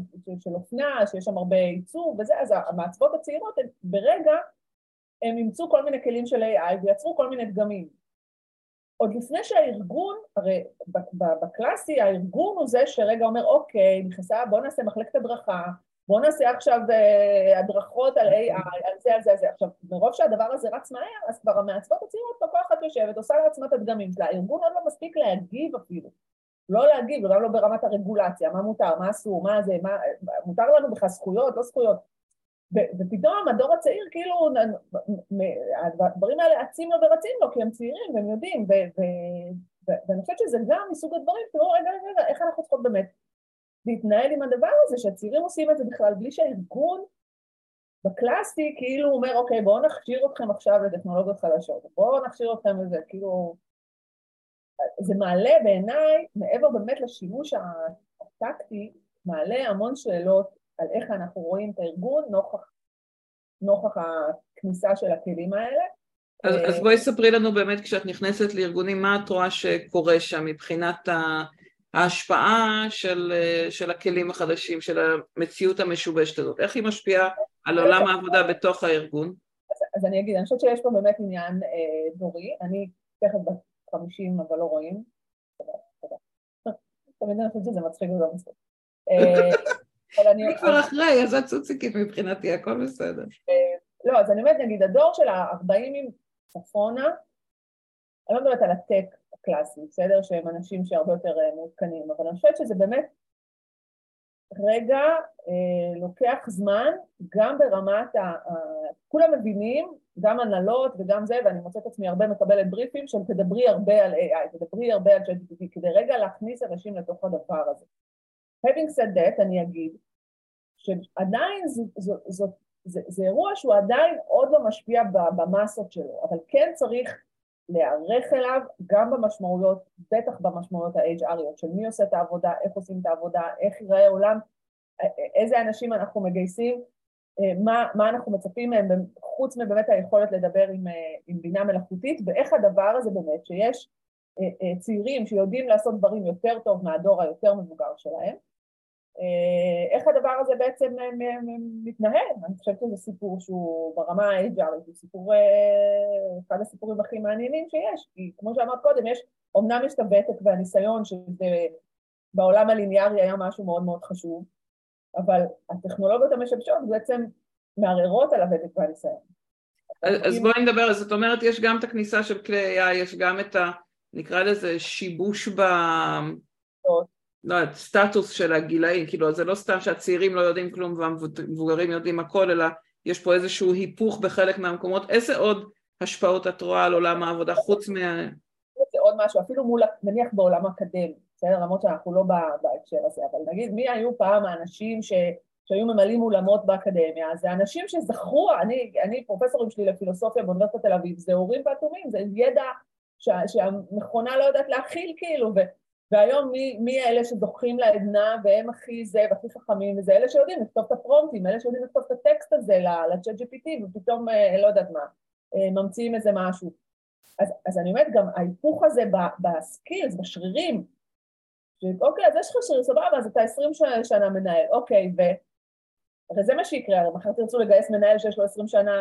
אופנה, שיש שם הרבה ייצור וזה, אז המעצבות הצעירות, ברגע, הם ימצאו כל מיני כלים של איי איי ויצרו כל מיני דגמים. עוד לפני שהארגון, הרי בקלאסי, הארגון הוא זה שרגע אומר, אוקיי, נכנסה, בוא נעשה מחלקת הדרכה, בוא נעשה עכשיו הדרכות על איי איי, על זה, על זה, על זה. עכשיו, מרוב שהדבר הזה רץ מהר, אז כבר המעצבות הצעירות פה כל אחת יושבת, עושה לעצמת הדגמים שלה. הארגון עוד לא מספיק להגיב אפילו. לא להגיב, גם לא ברמת הרגולציה, מה מותר, מה אסור, מה זה, מה, מותר לנו בכלל זכויות, לא זכויות. ופתאום הדור הצעיר, כאילו, הדברים האלה עצים לו ורצים לו, כי הם צעירים, והם יודעים, ואני חושבת שזה גם מסוג הדברים, תראו, רגע, רגע, איך אנחנו צריכות באמת להתנהל עם הדבר הזה, שהצעירים עושים את זה בכלל, בלי שהארגון בקלאסי, כאילו, אומר, אוקיי, בואו נכשיר אתכם עכשיו לטכנולוגיות חדשות, בואו נכשיר אתכם לזה, כאילו, זה מעלה בעיניי, מעבר באמת לשימוש הטקטי, מעלה המון שאלות, על איך אנחנו רואים את הארגון, נוכח, נוכח הכניסה של הכלים האלה. אז, אז בואי ספרי לנו באמת, כשאת נכנסת לארגונים, מה את רואה שקורה שם, מבחינת ההשפעה של, של הכלים החדשים, של המציאות המשובשת הזאת, איך היא משפיעה על עולם העבודה בתוך הארגון? אז, אז אני אגיד, אני חושבת שיש פה באמת עניין אה, דורי, אני תכף ב-חמישים, אבל לא רואים, תמיד אני חושבת שזה מצחיק ולא מצחיק. אני כבר אחרי, אז את סוציקית מבחינתי, הכל בסדר. לא, אז אני אומרת, נגיד, הדור של ה-ארבעים צפונה, אני לא מדברת על הטק הקלאסי, בסדר? שהם אנשים שהרבה יותר מעודכנים, אבל אני חושבת שזה באמת רגע לוקח זמן, גם ברמת, כולם מבינים, גם הנהלות וגם זה, ואני מוצאת עצמי הרבה מקבלת בריפים, של תדברי הרבה על איי איי, תדברי הרבה על צ'אט ג'י פי טי, כדי רגע להכניס אנשים לתוך הדבר הזה. Having said that, אני אגיד, שעדיין זו, זו, זו, זה, זה אירוע שהוא עדיין עוד לא משפיע במסות שלו, אבל כן צריך להיערך אליו גם במשמעויות, בטח במשמעויות ה-אייץ' אריות, של מי עושה את העבודה, איך עושים את העבודה, איך ייראה עולם, איזה אנשים אנחנו מגייסים, מה, מה אנחנו מצפים מהם, חוץ מבאמת היכולת לדבר עם, עם בינה מלאכותית, ואיך הדבר הזה באמת שיש צעירים שיודעים לעשות דברים יותר טוב מהדור היותר מבוגר שלהם, איך הדבר הזה בעצם מתנהל? אני חושבת שזה סיפור שהוא ברמה ה-אייץ' ארית, הוא סיפור, אחד הסיפורים הכי מעניינים שיש, כי כמו שאמרת קודם, יש, אמנם יש את הבטק והניסיון שבעולם הליניארי היה משהו מאוד מאוד חשוב, אבל הטכנולוגיות המשבשות בעצם מערערות על הבטק והניסיון. אז בואי נדבר, זאת אומרת, יש גם את הכניסה של כלי איי איי, יש גם את ה... נקרא לזה שיבוש ב... לא, סטטוס של הגילאים, כאילו זה לא סתם שהצעירים לא יודעים כלום והמבוגרים יודעים הכל, אלא יש פה איזשהו היפוך בחלק מהמקומות. איזה עוד השפעות את רואה על עולם העבודה חוץ מה... זה עוד משהו, אפילו מול, נניח בעולם האקדמי, בסדר, למרות שאנחנו לא בהקשר הזה, אבל נגיד מי היו פעם האנשים ש... שהיו ממלאים אולמות באקדמיה, זה אנשים שזכרו, אני, אני פרופסורים שלי לפילוסופיה באוניברסיטת תל אביב, זה הורים ואטומים, זה ידע... שהמכונה לא יודעת להכיל כאילו, והיום מי האלה שדוחים לעדנה והם הכי זה והכי חכמים, וזה אלה שיודעים לכתוב את הפרומפטים, אלה שיודעים לכתוב את הטקסט הזה ל-צ'אט ג'י פי טי, ופתאום, לא יודעת מה, ממציאים איזה משהו. אז אני אומרת גם, ההיפוך הזה בסקילס, בשרירים, שאוקיי, אז יש לך שריר, סבבה, אז אתה עשרים שנה מנהל, אוקיי, הרי זה מה שיקרה, הרי מחר תרצו לגייס מנהל שיש לו עשרים שנה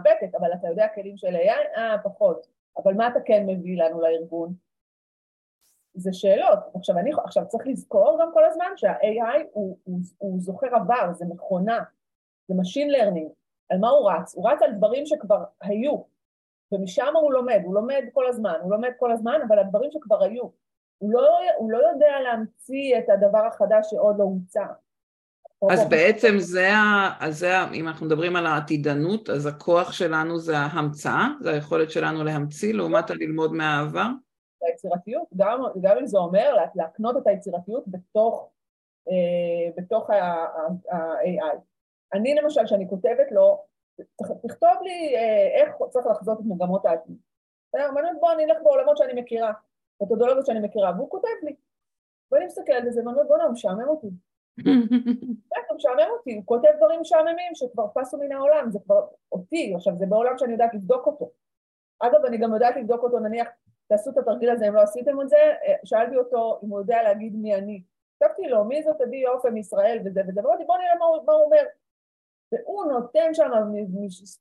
ותק, אבל אתה יודע כלים של איי איי? אה, פחות. אבל מה אתה כן מביא לנו לארגון? זה שאלות. עכשיו, אני, עכשיו צריך לזכור גם כל הזמן שה-איי איי הוא, הוא, הוא זוכר עבר, זה מכונה, זה machine learning. על מה הוא רץ? הוא רץ על דברים שכבר היו, ומשם הוא לומד, הוא לומד כל הזמן, הוא לומד כל הזמן, אבל הדברים שכבר היו. הוא לא, הוא לא יודע להמציא את הדבר החדש שעוד לא הוצא. אז בעצם זה, אז זה, אם אנחנו מדברים על העתידנות, אז הכוח שלנו זה ההמצאה, זה היכולת שלנו להמציא, לעומת ללמוד מהעבר. היצירתיות, גם, גם אם זה אומר להקנות את היצירתיות בתוך, בתוך ה-איי איי. אני למשל, שאני כותבת לו, תכתוב לי איך צריך לחזות את מגמות העתיד. בוא, אני אלך בעולמות שאני מכירה, מתודולוגיות שאני מכירה, והוא כותב לי. ואני מסתכל על זה, בוא נו, משעמם אותי. הוא משעמם אותי, הוא כותב דברים משעממים שכבר פסו מן העולם, זה כבר אותי, עכשיו זה בעולם שאני יודעת לבדוק אותו. אגב, אני גם יודעת לבדוק אותו, נניח, תעשו את התרגיל הזה, אם לא עשיתם את זה, שאלתי אותו אם הוא יודע להגיד מי אני. כתבתי לו, מי זאת עדי יופי מישראל וזה, ודברתי, בוא נראה מה הוא אומר. והוא נותן שם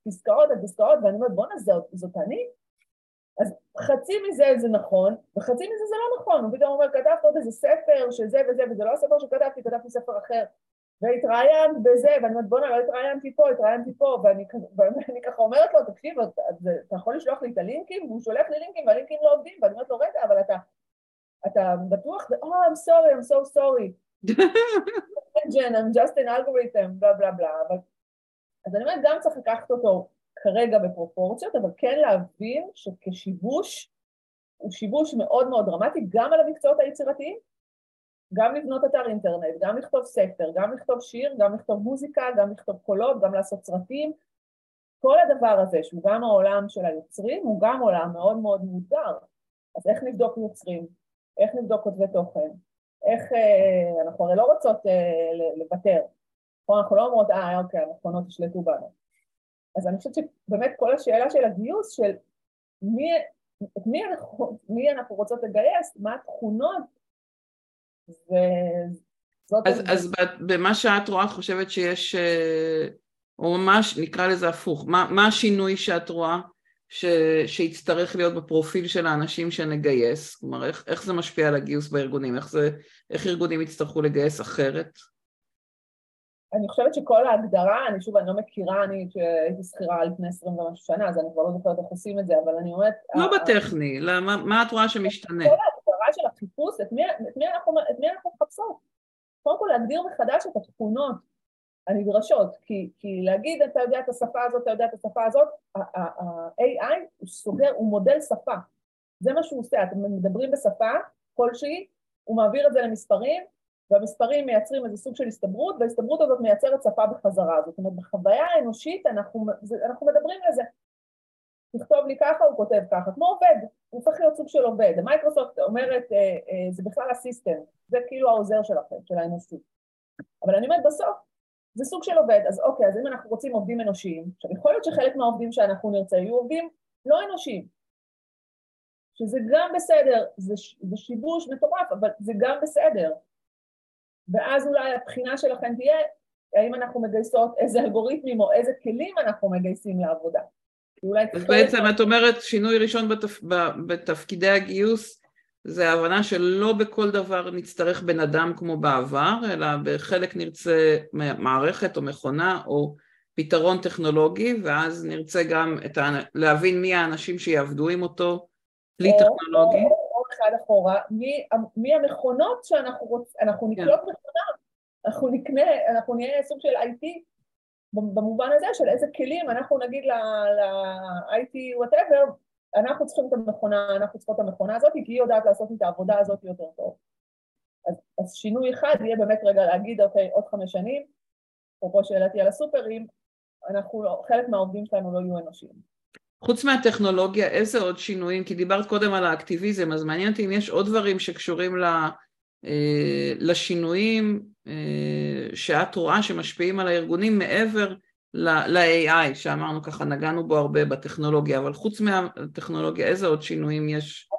פסקאות על פסקאות, ואני אומרת, בוא נעשה זאת אני? אז חצי מזה זה נכון, וחצי מזה זה לא נכון. הוא פתאום אומר, כתבת עוד איזה ספר שזה וזה, וזה לא הספר שכתבתי, כתבתי ספר אחר. והתראיינת בזה, ואני אומרת, בוא נראה, לא התראיינתי פה, התראיינתי פה, ואני, ואני ככה אומרת לו, תקשיב, אתה יכול לשלוח לי את הלינקים, והוא שולח לי לינקים, והלינקים לא עובדים, ואני אומרת לו, רגע, אבל אתה, אתה בטוח, oh, I'm sorry, I'm so sorry. I'm just an algorithm, blah, blah, blah. אז אני אומרת, גם צריך לקחת אותו כרגע בפרופורציות, אבל כן להבין שכשיבוש, הוא שיבוש מאוד מאוד דרמטי, גם על המקצועות היצירתיים, גם לבנות אתר אינטרנט, גם לכתוב ספר, גם לכתוב שיר, גם לכתוב מוזיקה, גם לכתוב קולות, גם לעשות סרטים. כל הדבר הזה, שהוא גם העולם של היוצרים, הוא גם עולם מאוד מאוד מודגר. אז איך נבדוק יוצרים? איך נבדוק כותבי תוכן? איך, אה, אנחנו הרי לא רוצות אה, לוותר. אנחנו לא אומרות, אה, אוקיי, המכונות השלטו בנו. אז אני חושבת שבאמת כל השאלה של הגיוס, של מי, מי, אנחנו, מי אנחנו רוצות לגייס, מה התכונות, אז, אז במה שאת רואה, את חושבת שיש, או ממש נקרא לזה הפוך, מה, מה השינוי שאת רואה ש, שיצטרך להיות בפרופיל של האנשים שנגייס? כלומר, איך, איך זה משפיע על הגיוס בארגונים? איך, זה, איך ארגונים יצטרכו לגייס אחרת? אני חושבת שכל ההגדרה, אני שוב, אני לא מכירה, אני הייתי שכירה לפני עשרים ומשהו שנה, אז אני כבר לא זוכרת איך עושים את זה, אבל אני אומרת... לא ה- בטכני, ה- מה, מה את רואה שמשתנה? של החיפוש, את מי, את מי אנחנו, את מי אנחנו מחפשות. קודם כל להגדיר מחדש את התכונות הנדרשות, כי, כי להגיד, אתה יודע את השפה הזאת, אתה יודע את השפה הזאת, ה-איי איי הוא סוגר, הוא מודל שפה. זה מה שהוא עושה, אתם מדברים בשפה כלשהי, הוא מעביר את זה למספרים, והמספרים מייצרים איזה סוג של הסתברות, וההסתברות הזאת מייצרת שפה בחזרה. זאת אומרת, בחוויה האנושית אנחנו, אנחנו מדברים לזה. תכתוב לי ככה, הוא כותב ככה, כמו עובד, הוא צריך להיות סוג של עובד, המייקרוסופט אומרת, אה, אה, זה בכלל הסיסטם, זה כאילו העוזר שלכם, של האנושות, אבל אני אומרת בסוף, זה סוג של עובד, אז אוקיי, אז אם אנחנו רוצים עובדים אנושיים, עכשיו יכול להיות שחלק מהעובדים שאנחנו נרצה, יהיו עובדים לא אנושיים, שזה גם בסדר, זה, זה שיבוש מטורף, אבל זה גם בסדר, ואז אולי הבחינה שלכם תהיה, האם אנחנו מגייסות איזה אלגוריתמים, או איזה כלים אנחנו מגייסים לעבודה, אז בעצם את אומרת, שינוי ראשון בתפקידי הגיוס, זה ההבנה שלא בכל דבר נצטרך בן אדם כמו בעבר, אלא בחלק נרצה מערכת או מכונה או פתרון טכנולוגי, ואז נרצה גם להבין מי האנשים שיעבדו עם אותו כלי טכנולוגי. או אחד אחורה, מי המכונות שאנחנו רוצים, אנחנו נקלוט מכונה, אנחנו נהיה סוג של איי טי, במובן הזה של איזה כלים, אנחנו נגיד ל-איי טי whatever, אנחנו צריכים את המכונה, אנחנו צריכים את המכונה הזאת, כי היא יודעת לעשות את העבודה הזאת יותר טוב. אז, אז שינוי אחד יהיה באמת רגע להגיד, אוקיי, עוד חמש שנים, פרופו שאלתי על הסופרים, אנחנו, חלק מהעובדים שלנו לא יהיו אנושיים. חוץ מהטכנולוגיה, איזה עוד שינויים? כי דיברת קודם על האקטיביזם, אז מעניין אותי אם יש עוד דברים שקשורים ל... לשינויים שאת רואה שמשפיעים על הארגונים מעבר ל-איי איי, שאמרנו ככה, נגענו בו הרבה בטכנולוגיה, אבל חוץ מהטכנולוגיה, איזה עוד שינויים יש?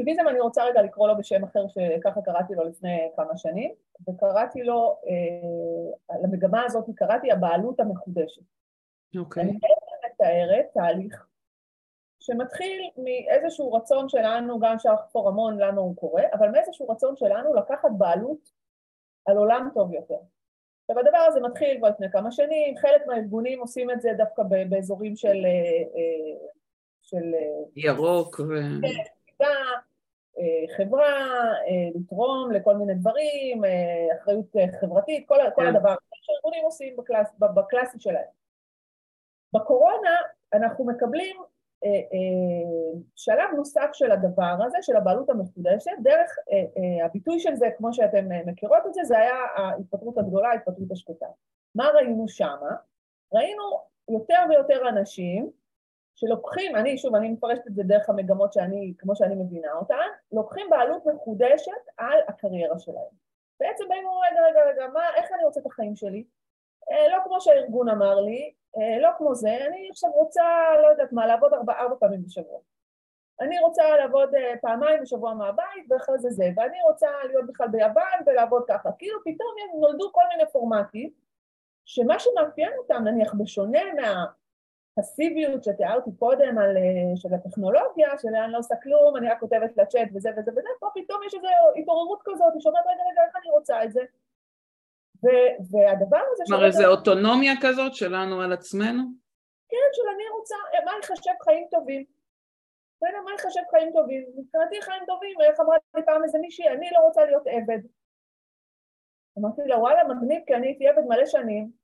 האקטיביזם, אני רוצה רגע לקרוא לו בשם אחר, שככה קראתי לו לפני כמה שנים, וקראתי לו, למגמה הזאת קראתי, הבעלות המחודשת. אוקיי. אני מתארת תהליך שמתחיל מאיזשהו רצון שלנו, גם שהחפור המון לנו הוא קורה, אבל מאיזשהו רצון שלנו לקחת בעלות על עולם טוב יותר. והדבר הזה מתחיל כבר לפני כמה שנים, חלק מהארגונים עושים את זה דווקא באזורים של... של ירוק ו... חברה, לתרום לכל מיני דברים, אחריות חברתית, כל, כל הדבר שארגונים עושים בקלאס, בקלאסי שלהם. בקורונה אנחנו מקבלים שלב נוסף של הדבר הזה, של הבעלות המחודשת, דרך הביטוי של זה, כמו שאתם מכירות את זה, זה היה ההתפטרות הגדולה, ההתפטרות השקטה. מה ראינו שמה? ראינו יותר ויותר אנשים שלוקחים, אני שוב, אני מפרשת את זה דרך המגמות שאני, כמו שאני מבינה אותן, לוקחים בעלות מחודשת על הקריירה שלהם. בעצם באים רגע, רגע, רגע, מה, איך אני רוצה את החיים שלי? לא כמו שהארגון אמר לי, לא כמו זה, אני עכשיו רוצה, לא יודעת מה, לעבוד ארבע, ארבע פעמים בשבוע. אני רוצה לעבוד פעמיים בשבוע מהבית, ואחרי זה זה, ואני רוצה להיות בכלל ביוון ולעבוד ככה. כאילו פתאום הם נולדו כל מיני פורמטים, שמה שמאפיין אותם, נניח בשונה מה... פסיביות שתיארתי קודם על, של הטכנולוגיה, של אני לא עושה כלום, אני רק כותבת לצ'אט וזה וזה וזה, פה פתאום יש איזו התעוררות כזאת, היא שומעת רגע רגע איך אני רוצה את זה. ו- והדבר הזה... זאת אומרת, זו אוטונומיה כזאת שלנו על עצמנו? כן, של אני רוצה, מה יחשב חיים טובים? מה יחשב חיים טובים? מבחינתי חיים טובים, איך אמרה לי פעם איזה מישהי, אני לא רוצה להיות עבד. אמרתי לה, וואלה, מגניב, כי אני הייתי עבד מלא שנים,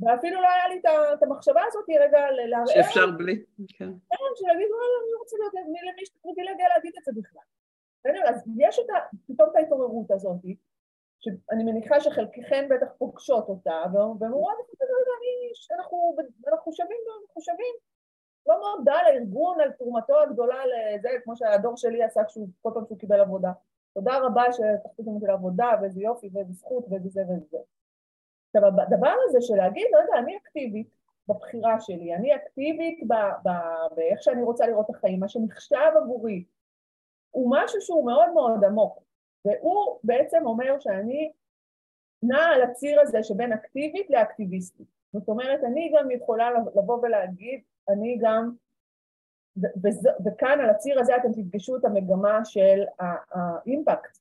ואפילו לא היה לי את המחשבה הזאת, רגע להראה... שאפשר בלי. כן, שלהגיד, וואלה, אני רוצה להיות, מי למי שתרגיל להגיד את זה בכלל. אז יש פתאום את ההתעוררות הזאת, שאני מניחה שחלקכן בטח פוגשות אותה, והם אומרות, אנחנו שווים, אנחנו שווים. לא מודה לארגון על תרומתו הגדולה לזה, כמו שהדור שלי עשה כל פעם שהוא קיבל עבודה. תודה רבה שתחתיתם אותי לעבודה, ואיזה יופי, ואיזה זכות, ואיזה זה וזה. עכשיו, הדבר הזה של להגיד, לא יודע, אני אקטיבית בבחירה שלי, אני אקטיבית ב- ב- באיך שאני רוצה לראות החיים, מה שנחשב עבורי, הוא משהו שהוא מאוד מאוד עמוק, והוא בעצם אומר שאני נע על הציר הזה שבין אקטיבית לאקטיביסטית. זאת אומרת, אני גם יכולה לבוא ולהגיד, אני גם, ו- וכאן על הציר הזה אתם תפגשו את המגמה של האימפקט,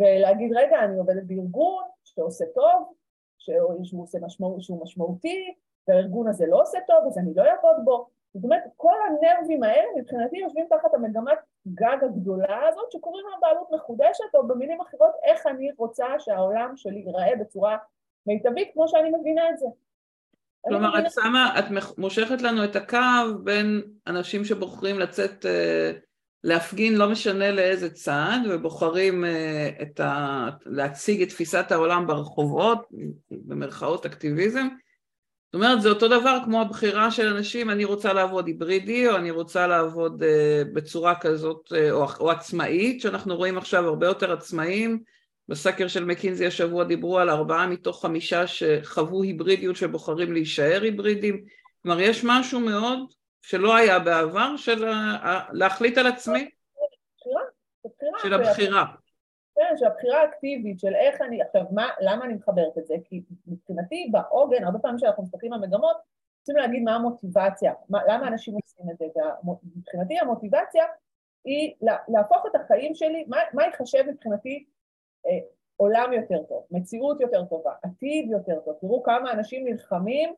ולהגיד, רגע, אני עובדת בארגון, שעושה טוב, שהוא, עושה משמעות, שהוא משמעותי, והארגון הזה לא עושה טוב, אז אני לא אעבוד בו. זאת אומרת, כל הנרבים האלה, מבחינתי, יושבים תחת המגמת גג הגדולה הזאת, שקוראים לה בעלות מחודשת, או במילים אחרות, איך אני רוצה שהעולם שלי ייראה בצורה מיטבית, כמו שאני מבינה את זה. כלומר, מבינה... את שמה, את מושכת לנו את הקו בין אנשים שבוחרים לצאת... להפגין לא משנה לאיזה צעד, ובוחרים uh, את ה... להציג את תפיסת העולם ברחובות, במרכאות אקטיביזם. זאת אומרת, זה אותו דבר כמו הבחירה של אנשים, אני רוצה לעבוד היברידי, או אני רוצה לעבוד uh, בצורה כזאת, uh, או, או עצמאית, שאנחנו רואים עכשיו הרבה יותר עצמאים. בסקר של מקינזי השבוע דיברו על ארבעה מתוך חמישה שחוו היברידיות, שבוחרים להישאר היברידים. כלומר, יש משהו מאוד... שלא היה בעבר, של להחליט על עצמי? בחירה, בחירה. של הבחירה. כן, של הבחירה האקטיבית, של איך אני, עכשיו, מה, למה אני מחברת את זה? כי מבחינתי, בעוגן, הרבה פעמים שאנחנו מסתכלים על מגמות, רוצים להגיד מה המוטיבציה, מה, למה אנשים עושים את זה. מבחינתי, המוטיבציה היא להפוך את החיים שלי, מה, מה יחשב מבחינתי אה, עולם יותר טוב, מציאות יותר טובה, עתיד יותר טוב. תראו כמה אנשים נלחמים,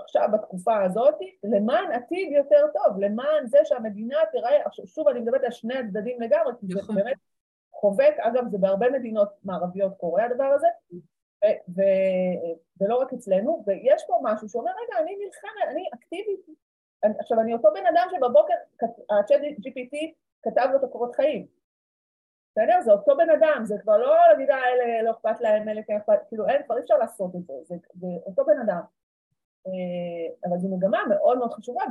עכשיו בתקופה הזאת, למען עתיד יותר טוב, למען זה שהמדינה תראה, שוב אני מדברת על שני הצדדים לגמרי, כי זה באמת חובק, אגב זה בהרבה מדינות מערביות קורה הדבר הזה, ולא רק אצלנו, ויש פה משהו שאומר, רגע, אני נלחמת, אני אקטיבית, עכשיו אני אותו בן אדם שבבוקר, ה-ChatGPT כתב לו את הקורות חיים, זה אותו בן אדם, זה כבר לא לגידה האלה, לא אכפת להם, אלה כן אכפת, כאילו אין, כבר אי אפשר לעשות את זה, זה אותו בן אדם. אבל זו מגמה מאוד מאוד חשובה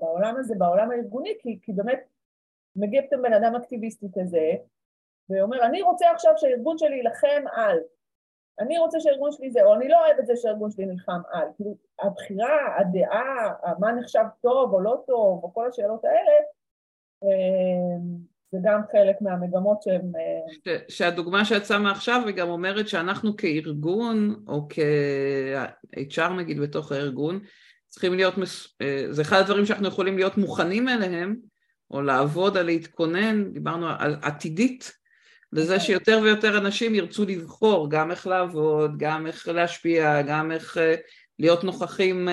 בעולם הזה, בעולם הארגוני, כי באמת מגיע פתאום בן אדם אקטיביסטי כזה, ואומר, אני רוצה עכשיו שהארגון שלי ילחם על, אני רוצה שהארגון שלי זה, או אני לא אוהב את זה שהארגון שלי נלחם על, כאילו הבחירה, הדעה, מה נחשב טוב או לא טוב, או כל השאלות האלה, זה גם חלק מהמגמות שהם... ש, שהדוגמה שיצאה עכשיו היא גם אומרת שאנחנו כארגון, או כ-אייץ' אר נגיד בתוך הארגון, צריכים להיות, מס... זה אחד הדברים שאנחנו יכולים להיות מוכנים אליהם, או לעבוד על להתכונן, דיברנו על עתידית, לזה שיותר ויותר אנשים ירצו לבחור גם איך לעבוד, גם איך להשפיע, גם איך להיות נוכחים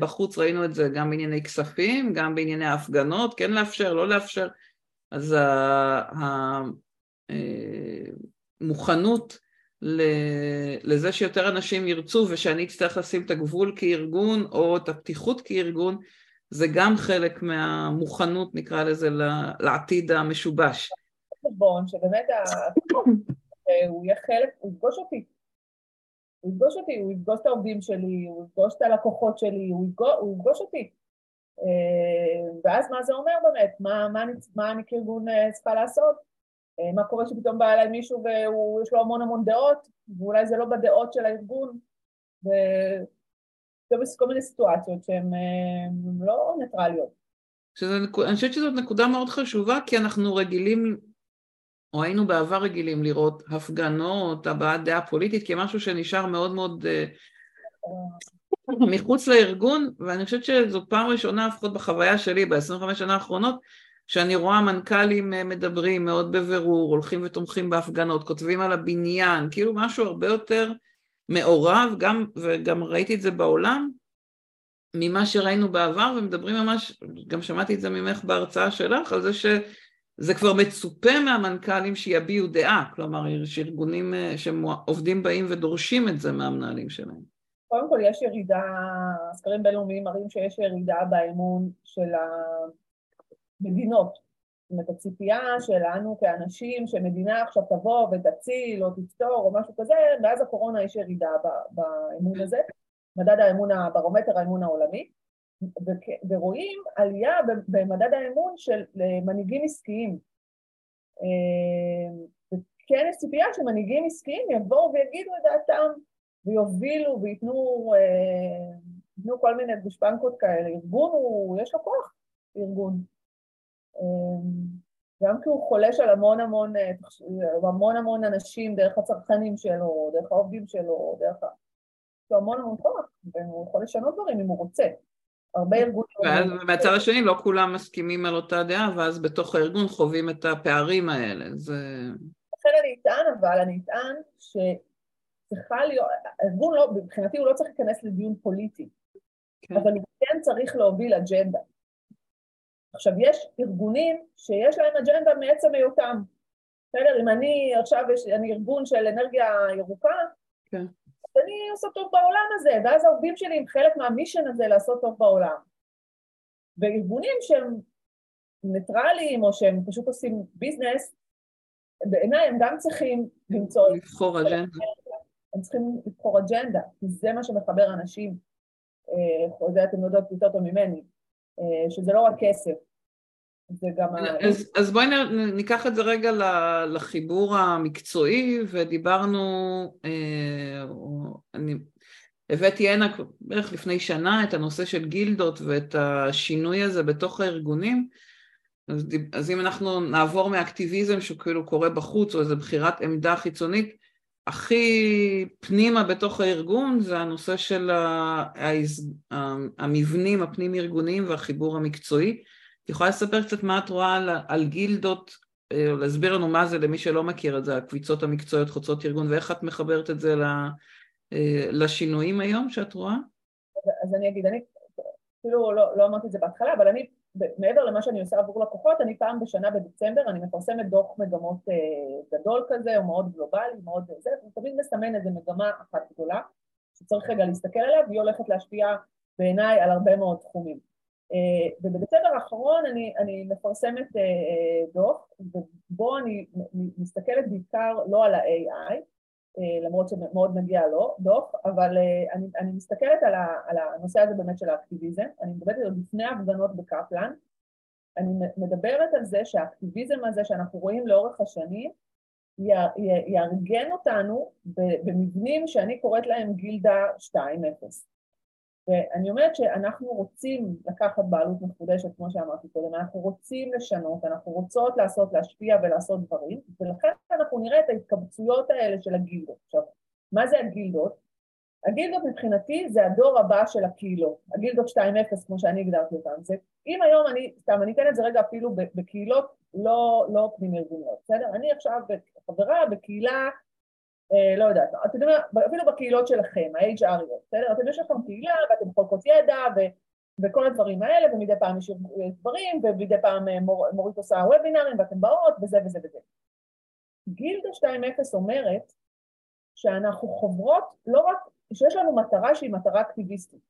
בחוץ, ראינו את זה גם בענייני כספים, גם בענייני ההפגנות, כן לאפשר, לא לאפשר, אז המוכנות לזה שיותר אנשים ירצו, ושאני אצטרך לשים את הגבול כארגון, או את הפתיחות כארגון, זה גם חלק מהמוכנות, נקרא לזה, לעתיד המשובש. בון, שבאמת הוא יהיה חלק, הוא יפגוש אותי, הוא יפגוש אותי, הוא יפגוש את העובדים שלי, הוא יפגוש את הלקוחות שלי, הוא יפגוש אותי. ואז מה זה אומר באמת? מה אני כארגון צריכה לעשות? מה קורה שפתאום בא אליי מישהו ויש לו המון המון דעות, ואולי זה לא בדעות של הארגון, ויש כל מיני סיטואציות שהן לא ניטרליות. אני חושבת שזאת נקודה מאוד חשובה, כי אנחנו רגילים, או היינו בעבר רגילים לראות הפגנות, הבעת דעה פוליטית, כמשהו שנשאר מאוד מאוד מחוץ לארגון, ואני חושבת שזו פעם ראשונה, לפחות בחוויה שלי, ב-עשרים וחמש שנה האחרונות, שאני רואה מנכ"לים מדברים מאוד בבירור, הולכים ותומכים בהפגנות, כותבים על הבניין, כאילו משהו הרבה יותר מעורב, גם, וגם ראיתי את זה בעולם, ממה שראינו בעבר, ומדברים ממש, גם שמעתי את זה ממך בהרצאה שלך, על זה שזה כבר מצופה מהמנכ"לים שיביעו דעה, כלומר, יש ארגונים שעובדים באים ודורשים את זה מהמנהלים שלהם. קודם כל יש ירידה, סקרים בינלאומיים מראים שיש ירידה באמון של המדינות, זאת אומרת, הציפייה שלנו כאנשים, שמדינה עכשיו תבוא ותציל או תפתור או משהו כזה, ואז הקורונה יש ירידה באמון הזה, מדד האמון, הברומטר האמון העולמי, ורואים עלייה במדד האמון של מנהיגים עסקיים. וכן יש ציפייה שמנהיגים עסקיים יבואו ויגידו את דעתם, ויובילו ויתנו אה, כל מיני גושפנקות כאלה. ארגון הוא, יש לו כוח, ארגון. אה, גם כי הוא חולש על המון המון, המון המון אנשים, דרך הצרכנים שלו, דרך העובדים שלו, דרך ה... יש לו המון המון כוח, והוא יכול לשנות דברים אם הוא רוצה. הרבה ארגון... ומהצד השני לא כולם מסכימים על אותה דעה, ואז בתוך הארגון חווים את הפערים האלה. זה... לכן אני אטען, אבל אני אטען ש... הארגון לא, מבחינתי הוא לא צריך להיכנס לדיון פוליטי, אבל הוא כן צריך להוביל אג'נדה. עכשיו, יש ארגונים שיש להם אג'נדה מעצם היותם. בסדר, אם אני עכשיו, אני ארגון של אנרגיה ירוקה, אז אני עושה טוב בעולם הזה, ואז העובדים שלי הם חלק מהמישן הזה לעשות טוב בעולם. וארגונים שהם ניטרליים, או שהם פשוט עושים ביזנס, בעיניי הם גם צריכים למצוא... לבחור אג'נדה. הם צריכים לבחור אג'נדה, כי זה מה שמחבר אנשים, אתם יודעות יותר טוב ממני, שזה לא רק כסף, זה גם... אז בואי ניקח את זה רגע לחיבור המקצועי, ודיברנו, אני הבאתי הנה בערך לפני שנה את הנושא של גילדות, ואת השינוי הזה בתוך הארגונים, אז אם אנחנו נעבור מאקטיביזם שכאילו קורה בחוץ, או איזו בחירת עמדה חיצונית, הכי פנימה בתוך הארגון זה הנושא של המבנים הפנים-ארגוניים והחיבור המקצועי. את יכולה לספר קצת מה את רואה על, על גילדות, להסביר לנו מה זה למי שלא מכיר את זה, הקביצות המקצועיות, חוצות ארגון, ואיך את מחברת את זה לשינויים היום שאת רואה? אז אני אגיד, אני אפילו לא, לא אמרתי את זה בהתחלה, אבל אני, מעבר למה שאני עושה עבור לקוחות, אני פעם בשנה בדצמבר, אני מפרסמת דוח מגמות גדול כזה, הוא מאוד גלובלי, מאוד זה, אני תמיד מסמן איזה מגמה אחת גדולה, שצריך רגע להסתכל עליה, והיא הולכת להשפיע בעיניי על הרבה מאוד תחומים. ובדצמבר האחרון אני, אני מפרסמת דוח, ובו אני מסתכלת בעיקר לא על ה-איי איי, למרות שמאוד מגיע לו דוח, אבל אני, אני מסתכלת על, ה, על הנושא הזה באמת של האקטיביזם, אני מדברת על לפני ההפגנות בקפלן, אני מדברת על זה שהאקטיביזם הזה שאנחנו רואים לאורך השנים, י, י, יארגן אותנו במבנים שאני קוראת להם גילדה שתיים נפס. ואני אומרת שאנחנו רוצים לקחת בעלות מחודשת, כמו שאמרתי קודם, אנחנו רוצים לשנות, אנחנו רוצות לעשות, להשפיע ולעשות דברים, ולכן אנחנו נראה את ההתקבצויות האלה של הגילדות. עכשיו, מה זה הגילדות? הגילדות מבחינתי זה הדור הבא של הקהילות, הגילדות שתיים נקודה אפס כמו שאני הגדרתי אותם, זה אם היום אני, סתם אני אתן את זה רגע אפילו בקהילות לא, לא פנים ארגוניות, בסדר? אני עכשיו חברה בקהילה, לא יודעת, אתם יודעים, אפילו בקהילות שלכם, ה-אייץ' אר איות, בסדר? אתם יושבים קהילה ואתם חולקות ידע וכל הדברים האלה, ומדי פעם יש דברים, ומדי פעם מורית עושה וובינרים ואתם באות וזה וזה וזה. גילדה שתיים נקודה אפס אומרת שאנחנו חוברות, לא רק, שיש לנו מטרה שהיא מטרה אקטיביסטית.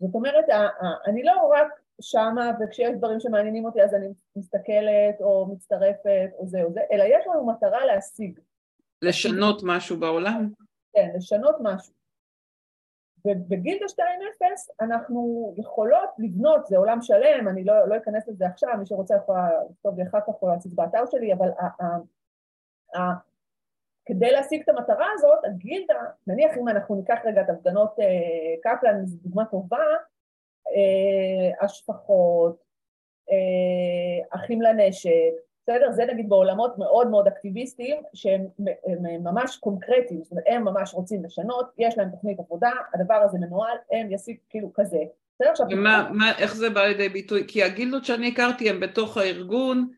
זאת אומרת, אני לא רק שמה, וכשיש דברים שמעניינים אותי, אז אני מסתכלת או מצטרפת או זה או זה, אלא יש לנו מטרה להשיג. לשנות משהו בעולם? כן, לשנות משהו. ובגילדה שתיים נקודה אפס אנחנו יכולות לבנות, זה עולם שלם, אני לא אכנס לזה עכשיו, מי שרוצה יכולה לכתוב לי אחר כך או להציג באתר שלי, אבל כדי להשיג את המטרה הזאת, הגילדה, נניח אם אנחנו ניקח רגע את הפגנות קפלן, זו דוגמה טובה, השפחות, אחים לנשק, בסדר? זה נגיד בעולמות מאוד מאוד אקטיביסטיים, שהם ממש קונקרטיים, זאת אומרת, הם ממש רוצים לשנות, יש להם תוכנית עבודה, הדבר הזה מנועל, הם ישיג כאילו כזה. בסדר? עכשיו... איך זה בא לידי ביטוי? כי הגילדות שאני הכרתי, הם בתוך הארגון,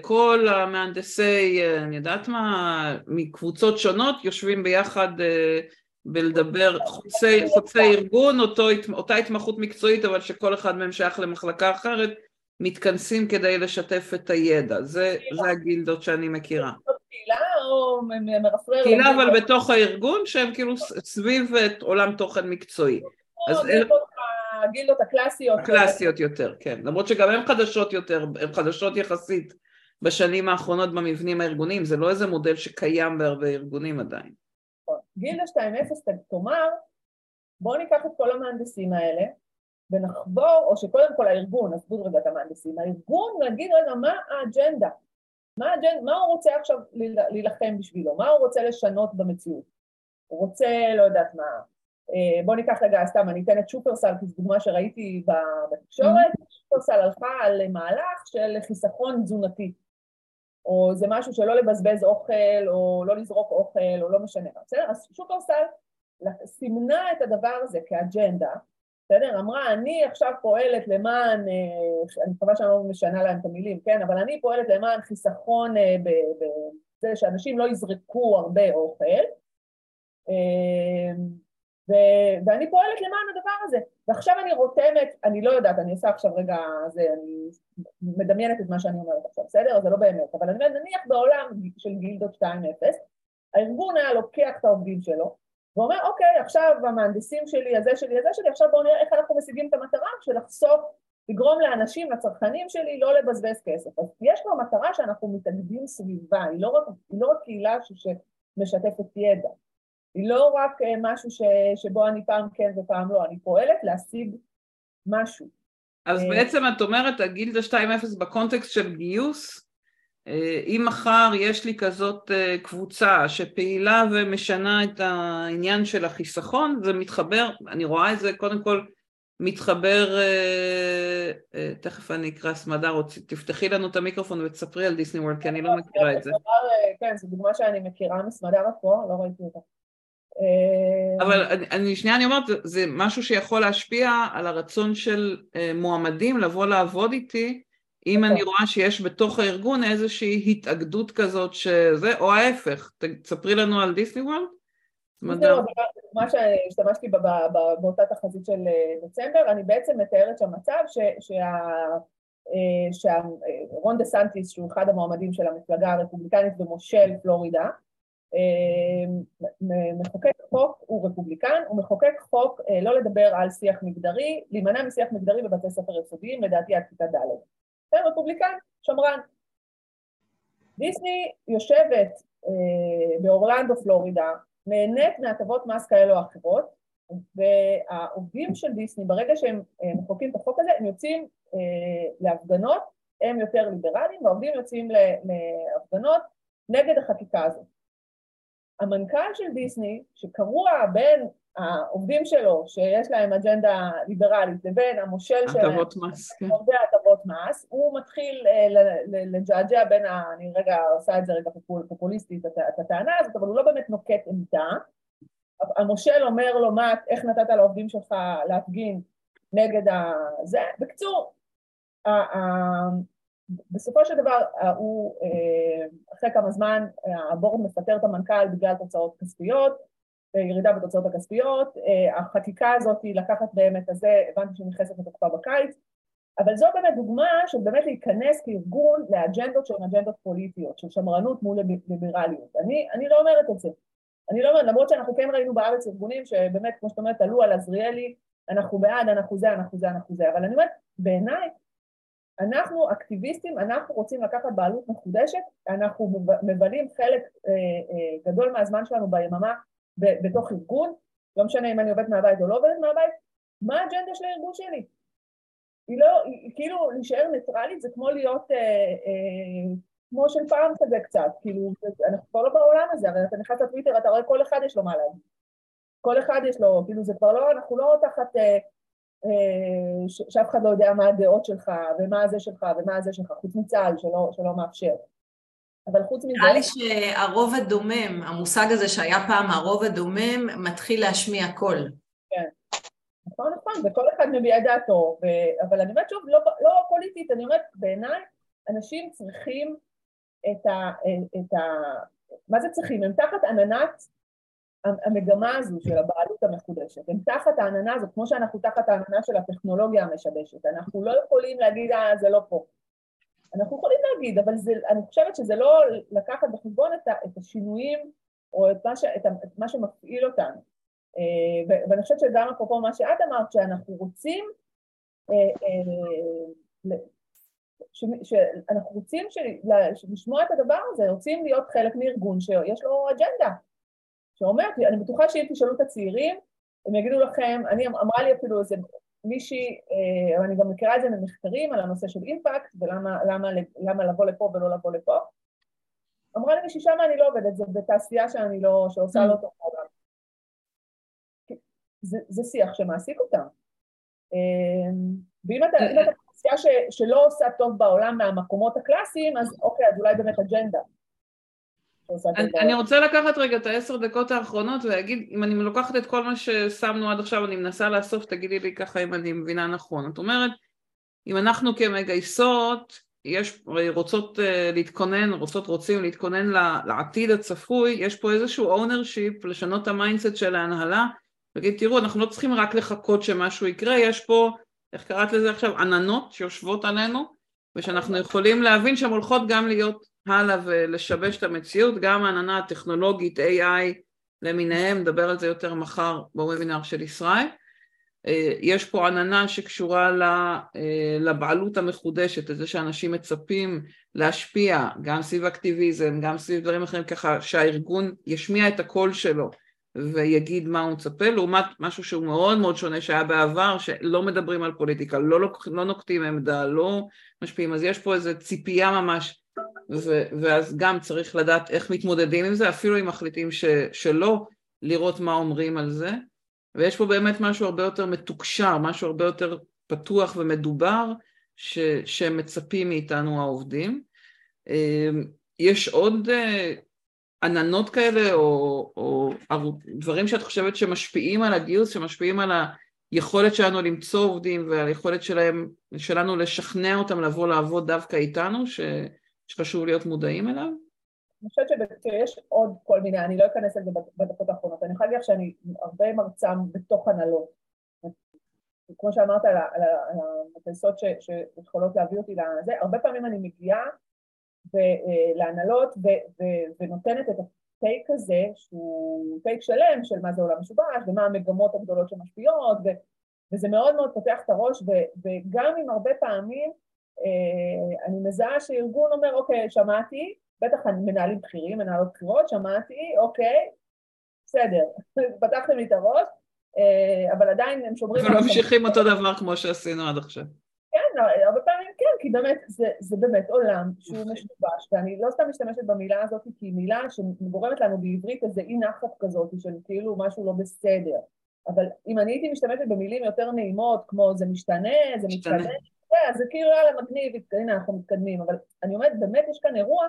כל המהנדסי, אני יודעת מה, מקבוצות שונות, יושבים ביחד בלדבר חוצי ארגון, אותה התמחות מקצועית, אבל שכל אחד מהם שייך למחלקה אחרת, מתכנסים כדי לשתף את הידע, זה הגילדות שאני מכירה. קהילה או מרפרר? קהילה, אבל בתוך הארגון, שהם כאילו סביב את עולם תוכן מקצועי. הגילדות הקלאסיות. הקלאסיות יותר, כן. למרות שגם הן חדשות יותר, הן חדשות יחסית בשנים האחרונות במבנים הארגוניים, זה לא איזה מודל שקיים בהרבה ארגונים עדיין. גילדה שתיים נקודה אפס, תאמר, בואו ניקח את כל המהנדסים האלה, ונחבור, או שקודם כל הארגון, אז בואו רגע את המהנדסים, הארגון נגיד רגע מה האג'נדה, מה, האג'נד, מה הוא רוצה עכשיו להילחם בשבילו, מה הוא רוצה לשנות במציאות, הוא רוצה, לא יודעת מה, בואו ניקח רגע, סתם, אני אתן את שופרסל, כי זו דוגמה שראיתי בתקשורת, שופרסל הלכה על מהלך של חיסכון תזונתי, או זה משהו שלא לבזבז אוכל, או לא לזרוק אוכל, או לא משנה, בסדר? אז שופרסל סימנה את הדבר הזה כאג'נדה, בסדר? אמרה, אני עכשיו פועלת למען, אני חושב שאני לא משנה להם את המילים, כן? אבל אני פועלת למען חיסכון, בזה שאנשים לא יזרקו הרבה אוכל, ו- ואני פועלת למען הדבר הזה, ועכשיו אני רותמת, אני לא יודעת, אני עושה עכשיו רגע, זה, אני מדמיינת את מה שאני אומרת עכשיו, בסדר? זה לא באמת, אבל אני אומרת, נניח בעולם של גילדות שתיים נקודה אפס, הארגון היה לוקח את העובדים שלו, ואומר, אוקיי, עכשיו המהנדסים שלי, הזה שלי, הזה שלי, עכשיו בואו נראה איך אנחנו משיגים את המטרה, שלחסוך, לגרום לאנשים, לצרכנים שלי, לא לבזבז כסף. אז יש לו מטרה שאנחנו מתאגדים סביבה, היא לא רק, היא לא רק קהילה שמשתפת ידע, היא לא רק משהו ש... שבו אני פעם כן ופעם לא, אני פועלת להשיג משהו. אז בעצם את אומרת, הגילדה שתיים נקודה אפס בקונטקסט של גיוס, אם מחר יש לי כזאת קבוצה שפעילה ומשנה את העניין של החיסכון, זה מתחבר, אני רואה את זה קודם כל, מתחבר, תכף אני אקרא סמדר, תפתחי לנו את המיקרופון ותספרי על דיסני וורלד, כי אני לא מכירה את זה. כן, זו דוגמה שאני מכירה מסמדר פה, לא ראיתי אותה. אבל אני, שנייה אני אומרת, זה משהו שיכול להשפיע על הרצון של מועמדים לבוא לעבוד איתי, אם אני רואה שיש בתוך הארגון איזושהי התאגדות כזאת שזה, או ההפך, תספרי לנו על דיסני וורלד? מה שהשתמשתי באותה תחזית של דצמבר, אני בעצם מתארת שהמצב שרון דה סנטיס, שהוא אחד המועמדים של המפלגה הרפובליקנית ומושל פלורידה, מחוקק חוק, הוא רפובליקן, הוא מחוקק חוק לא לדבר על שיח מגדרי, להימנע משיח מגדרי בבתי ספר יסודיים, לדעתי עד כיתה ד'. זה רפובליקן, שמרן. דיסני יושבת באורלנדו, פלורידה, נהנית מהטבות מס כאלו או אחרות, והעובדים של דיסני, ברגע שהם מחוקקים את החוק הזה, הם יוצאים להפגנות, הם יותר ליברליים, והעובדים יוצאים להפגנות נגד החקיקה הזאת. המנכ"ל של דיסני, שקרוע בין העובדים שלו, שיש להם אג'נדה ליברלית, לבין המושל שלהם, הטבות מס, כן. הטבות מס, הוא מתחיל לג'עג'ע בין, אני רגע עושה את זה רגע פופוליסטית, את הטענה הזאת, אבל הוא לא באמת נוקט עמדה. המושל אומר לו, מה, איך נתת לעובדים שלך להפגין נגד זה? בקצור, בסופו של דבר, הוא, אחרי כמה זמן, הבורד מפטר את המנכ"ל בגלל תוצאות כספיות, ירידה בתוצאות הכספיות, החקיקה הזאת היא לקחת באמת הזה, הבנתי שנכנסת לתוקפה בקיץ, אבל זו באמת דוגמה של באמת להיכנס כארגון לאג'נדות שהן אג'נדות פוליטיות, של שמרנות מול ליברליות. אני, אני לא אומרת את זה. אני לא אומרת, למרות שאנחנו כן ראינו בארץ ארגונים שבאמת, כמו שאת אומרת, עלו על עזריאלי, אנחנו בעד, אנחנו זה, אנחנו זה, אנחנו זה, אבל אני אומרת, בעיניי, אנחנו אקטיביסטים, אנחנו רוצים לקחת בעלות מחודשת, אנחנו מבלים חלק אה, אה, גדול מהזמן שלנו ביממה, בתוך ארגון, לא משנה אם אני עובדת מהבית או לא עובדת מהבית, מה האג'נדה של הארגון שלי? היא לא, היא, כאילו, להישאר ניטרלית, זה כמו להיות, אה, אה, כמו של פעם כזה קצת, כאילו, אנחנו כבר לא בעולם הזה, אבל אתה נכנס לטוויטר, אתה רואה, כל אחד יש לו מה להגיד. כל אחד יש לו, כאילו, זה כבר לא, אנחנו לא תחת, אה, אה, שאף אחד לא יודע מה הדעות שלך, ומה הזה שלך, ומה הזה שלך, חוץ מצה"ל, שלא, שלא מאפשר. אבל חוץ מזה... נראה לי שהרוב הדומם, המושג הזה שהיה פעם הרוב הדומם, מתחיל להשמיע קול. כן, נכון, נכון, וכל אחד מביע דעתו, ו... אבל אני אומרת שוב, לא, לא פוליטית, אני אומרת, בעיניי, אנשים צריכים את ה... את ה... מה זה צריכים? הם תחת עננת המגמה הזו של הבעלות המחודשת, הם תחת העננה הזו, כמו שאנחנו תחת העננה של הטכנולוגיה המשדשת, אנחנו לא יכולים להגיד, אה, זה לא פה. אנחנו יכולים להגיד, אבל זה, אני חושבת שזה לא לקחת בחשבון את, את השינויים, או את מה, ש, את, את מה שמפעיל אותנו. אה, ואני חושבת שגם אפרופו מה שאת אמרת, שאנחנו רוצים, אה, אה, ש, שאנחנו רוצים לשמוע את הדבר הזה, רוצים להיות חלק מארגון שיש לו אג'נדה, שאומרת, אני בטוחה שאם תשאלו את הצעירים, הם יגידו לכם, אני אמרה לי אפילו איזה... מישהי, אני גם מכירה את זה ממחקרים על הנושא של אימפקט, ולמה למה, למה לבוא לפה ולא לבוא לפה. אמרה לי מישהי, שמה אני לא עובדת, זו בתעשייה שאני לא, שעושה לא טוב. זה, זה שיח שמעסיק אותם. ואם אתה, אם אתה תעשייה ש, שלא עושה טוב בעולם מהמקומות הקלאסיים, אז אוקיי, אז אולי באמת אג'נדה. אני רוצה לקחת רגע את העשר דקות האחרונות ולהגיד, אם אני לוקחת את כל מה ששמנו עד עכשיו, אני מנסה לאסוף, תגידי לי ככה אם אני מבינה נכון. את אומרת, אם אנחנו כמגייסות, יש, רוצות להתכונן, רוצות רוצים להתכונן לעתיד הצפוי, יש פה איזשהו ownership לשנות את המיינדסט של ההנהלה, להגיד, תראו, אנחנו לא צריכים רק לחכות שמשהו יקרה, יש פה, איך קראת לזה עכשיו, עננות שיושבות עלינו, ושאנחנו יכולים להבין שהן הולכות גם להיות הלאה ולשבש את המציאות, גם העננה הטכנולוגית, איי איי למיניהם, נדבר על זה יותר מחר בוובינר של ישראל. יש פה עננה שקשורה לבעלות המחודשת, את זה שאנשים מצפים להשפיע, גם סביב אקטיביזם, גם סביב דברים אחרים, ככה שהארגון ישמיע את הקול שלו ויגיד מה הוא מצפה, לעומת משהו שהוא מאוד מאוד שונה שהיה בעבר, שלא מדברים על פוליטיקה, לא, לא נוקטים עמדה, לא משפיעים, אז יש פה איזו ציפייה ממש, ו- ואז גם צריך לדעת איך מתמודדים עם זה, אפילו אם מחליטים ש- שלא, לראות מה אומרים על זה, ויש פה באמת משהו הרבה יותר מתוקשר, משהו הרבה יותר פתוח ומדובר, ש- שמצפים מאיתנו העובדים. יש עוד עננות כאלה, או-, או דברים שאת חושבת שמשפיעים על הגיוס, שמשפיעים על היכולת שלנו למצוא עובדים, ועל היכולת שלהם, שלנו לשכנע אותם לבוא לעבוד דווקא איתנו, ש... שחשוב להיות מודעים אליו? אני חושבת שיש עוד כל מיני, אני לא אכנס על זה בדקות האחרונות, אני יכולה להגיד שאני הרבה מרצה בתוך הנהלות. כמו שאמרת על המטלסות שיכולות להביא אותי לזה, הרבה פעמים אני מגיעה להנהלות ונותנת את הטייק הזה, שהוא טייק שלם של מה זה עולם משובש, ומה המגמות הגדולות שמשפיעות, וזה מאוד מאוד פותח את הראש, וגם אם הרבה פעמים, אני מזהה שארגון אומר, אוקיי, שמעתי, בטח מנהלים בכירים, מנהלות בכירות, שמעתי, אוקיי, בסדר, פתחתם לי את הראש, אבל עדיין הם שומרים... אבל ממשיכים אותו דבר כמו שעשינו עד עכשיו. כן, הרבה פעמים כן, כי באמת, זה באמת עולם שהוא משובש, ואני לא סתם משתמשת במילה הזאת, כי היא מילה שגורמת לנו בעברית איזה אי נחת כזאת, של כאילו משהו לא בסדר, אבל אם אני הייתי משתמשת במילים יותר נעימות, כמו זה משתנה, זה משתנה, אז זה כאילו היה למגניב, הנה אנחנו מתקדמים, אבל אני אומרת, באמת יש כאן אירוע,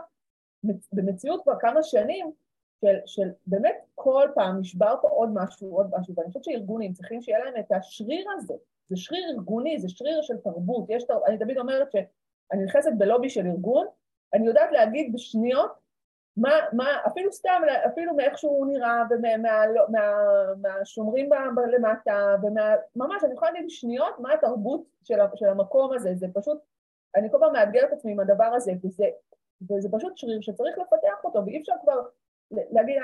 במציאות כבר כמה שנים, של, של באמת כל פעם נשבר פה עוד משהו, עוד משהו, ואני חושבת שארגונים צריכים שיהיה להם את השריר הזה, זה שריר ארגוני, זה שריר של תרבות, יש, אני תמיד אומרת שאני נכנסת בלובי של ארגון, אני יודעת להגיד בשניות, מה, מה, אפילו סתם, אפילו מאיכשהו הוא נראה, ומהשומרים למטה, וממש, אני יכולה להגיד בשניות, מה התרבות של המקום הזה, זה פשוט, אני כל פעם מאתגרת את עצמי עם הדבר הזה, וזה פשוט שריר שצריך לפתח אותו, ואי אפשר כבר להגיד,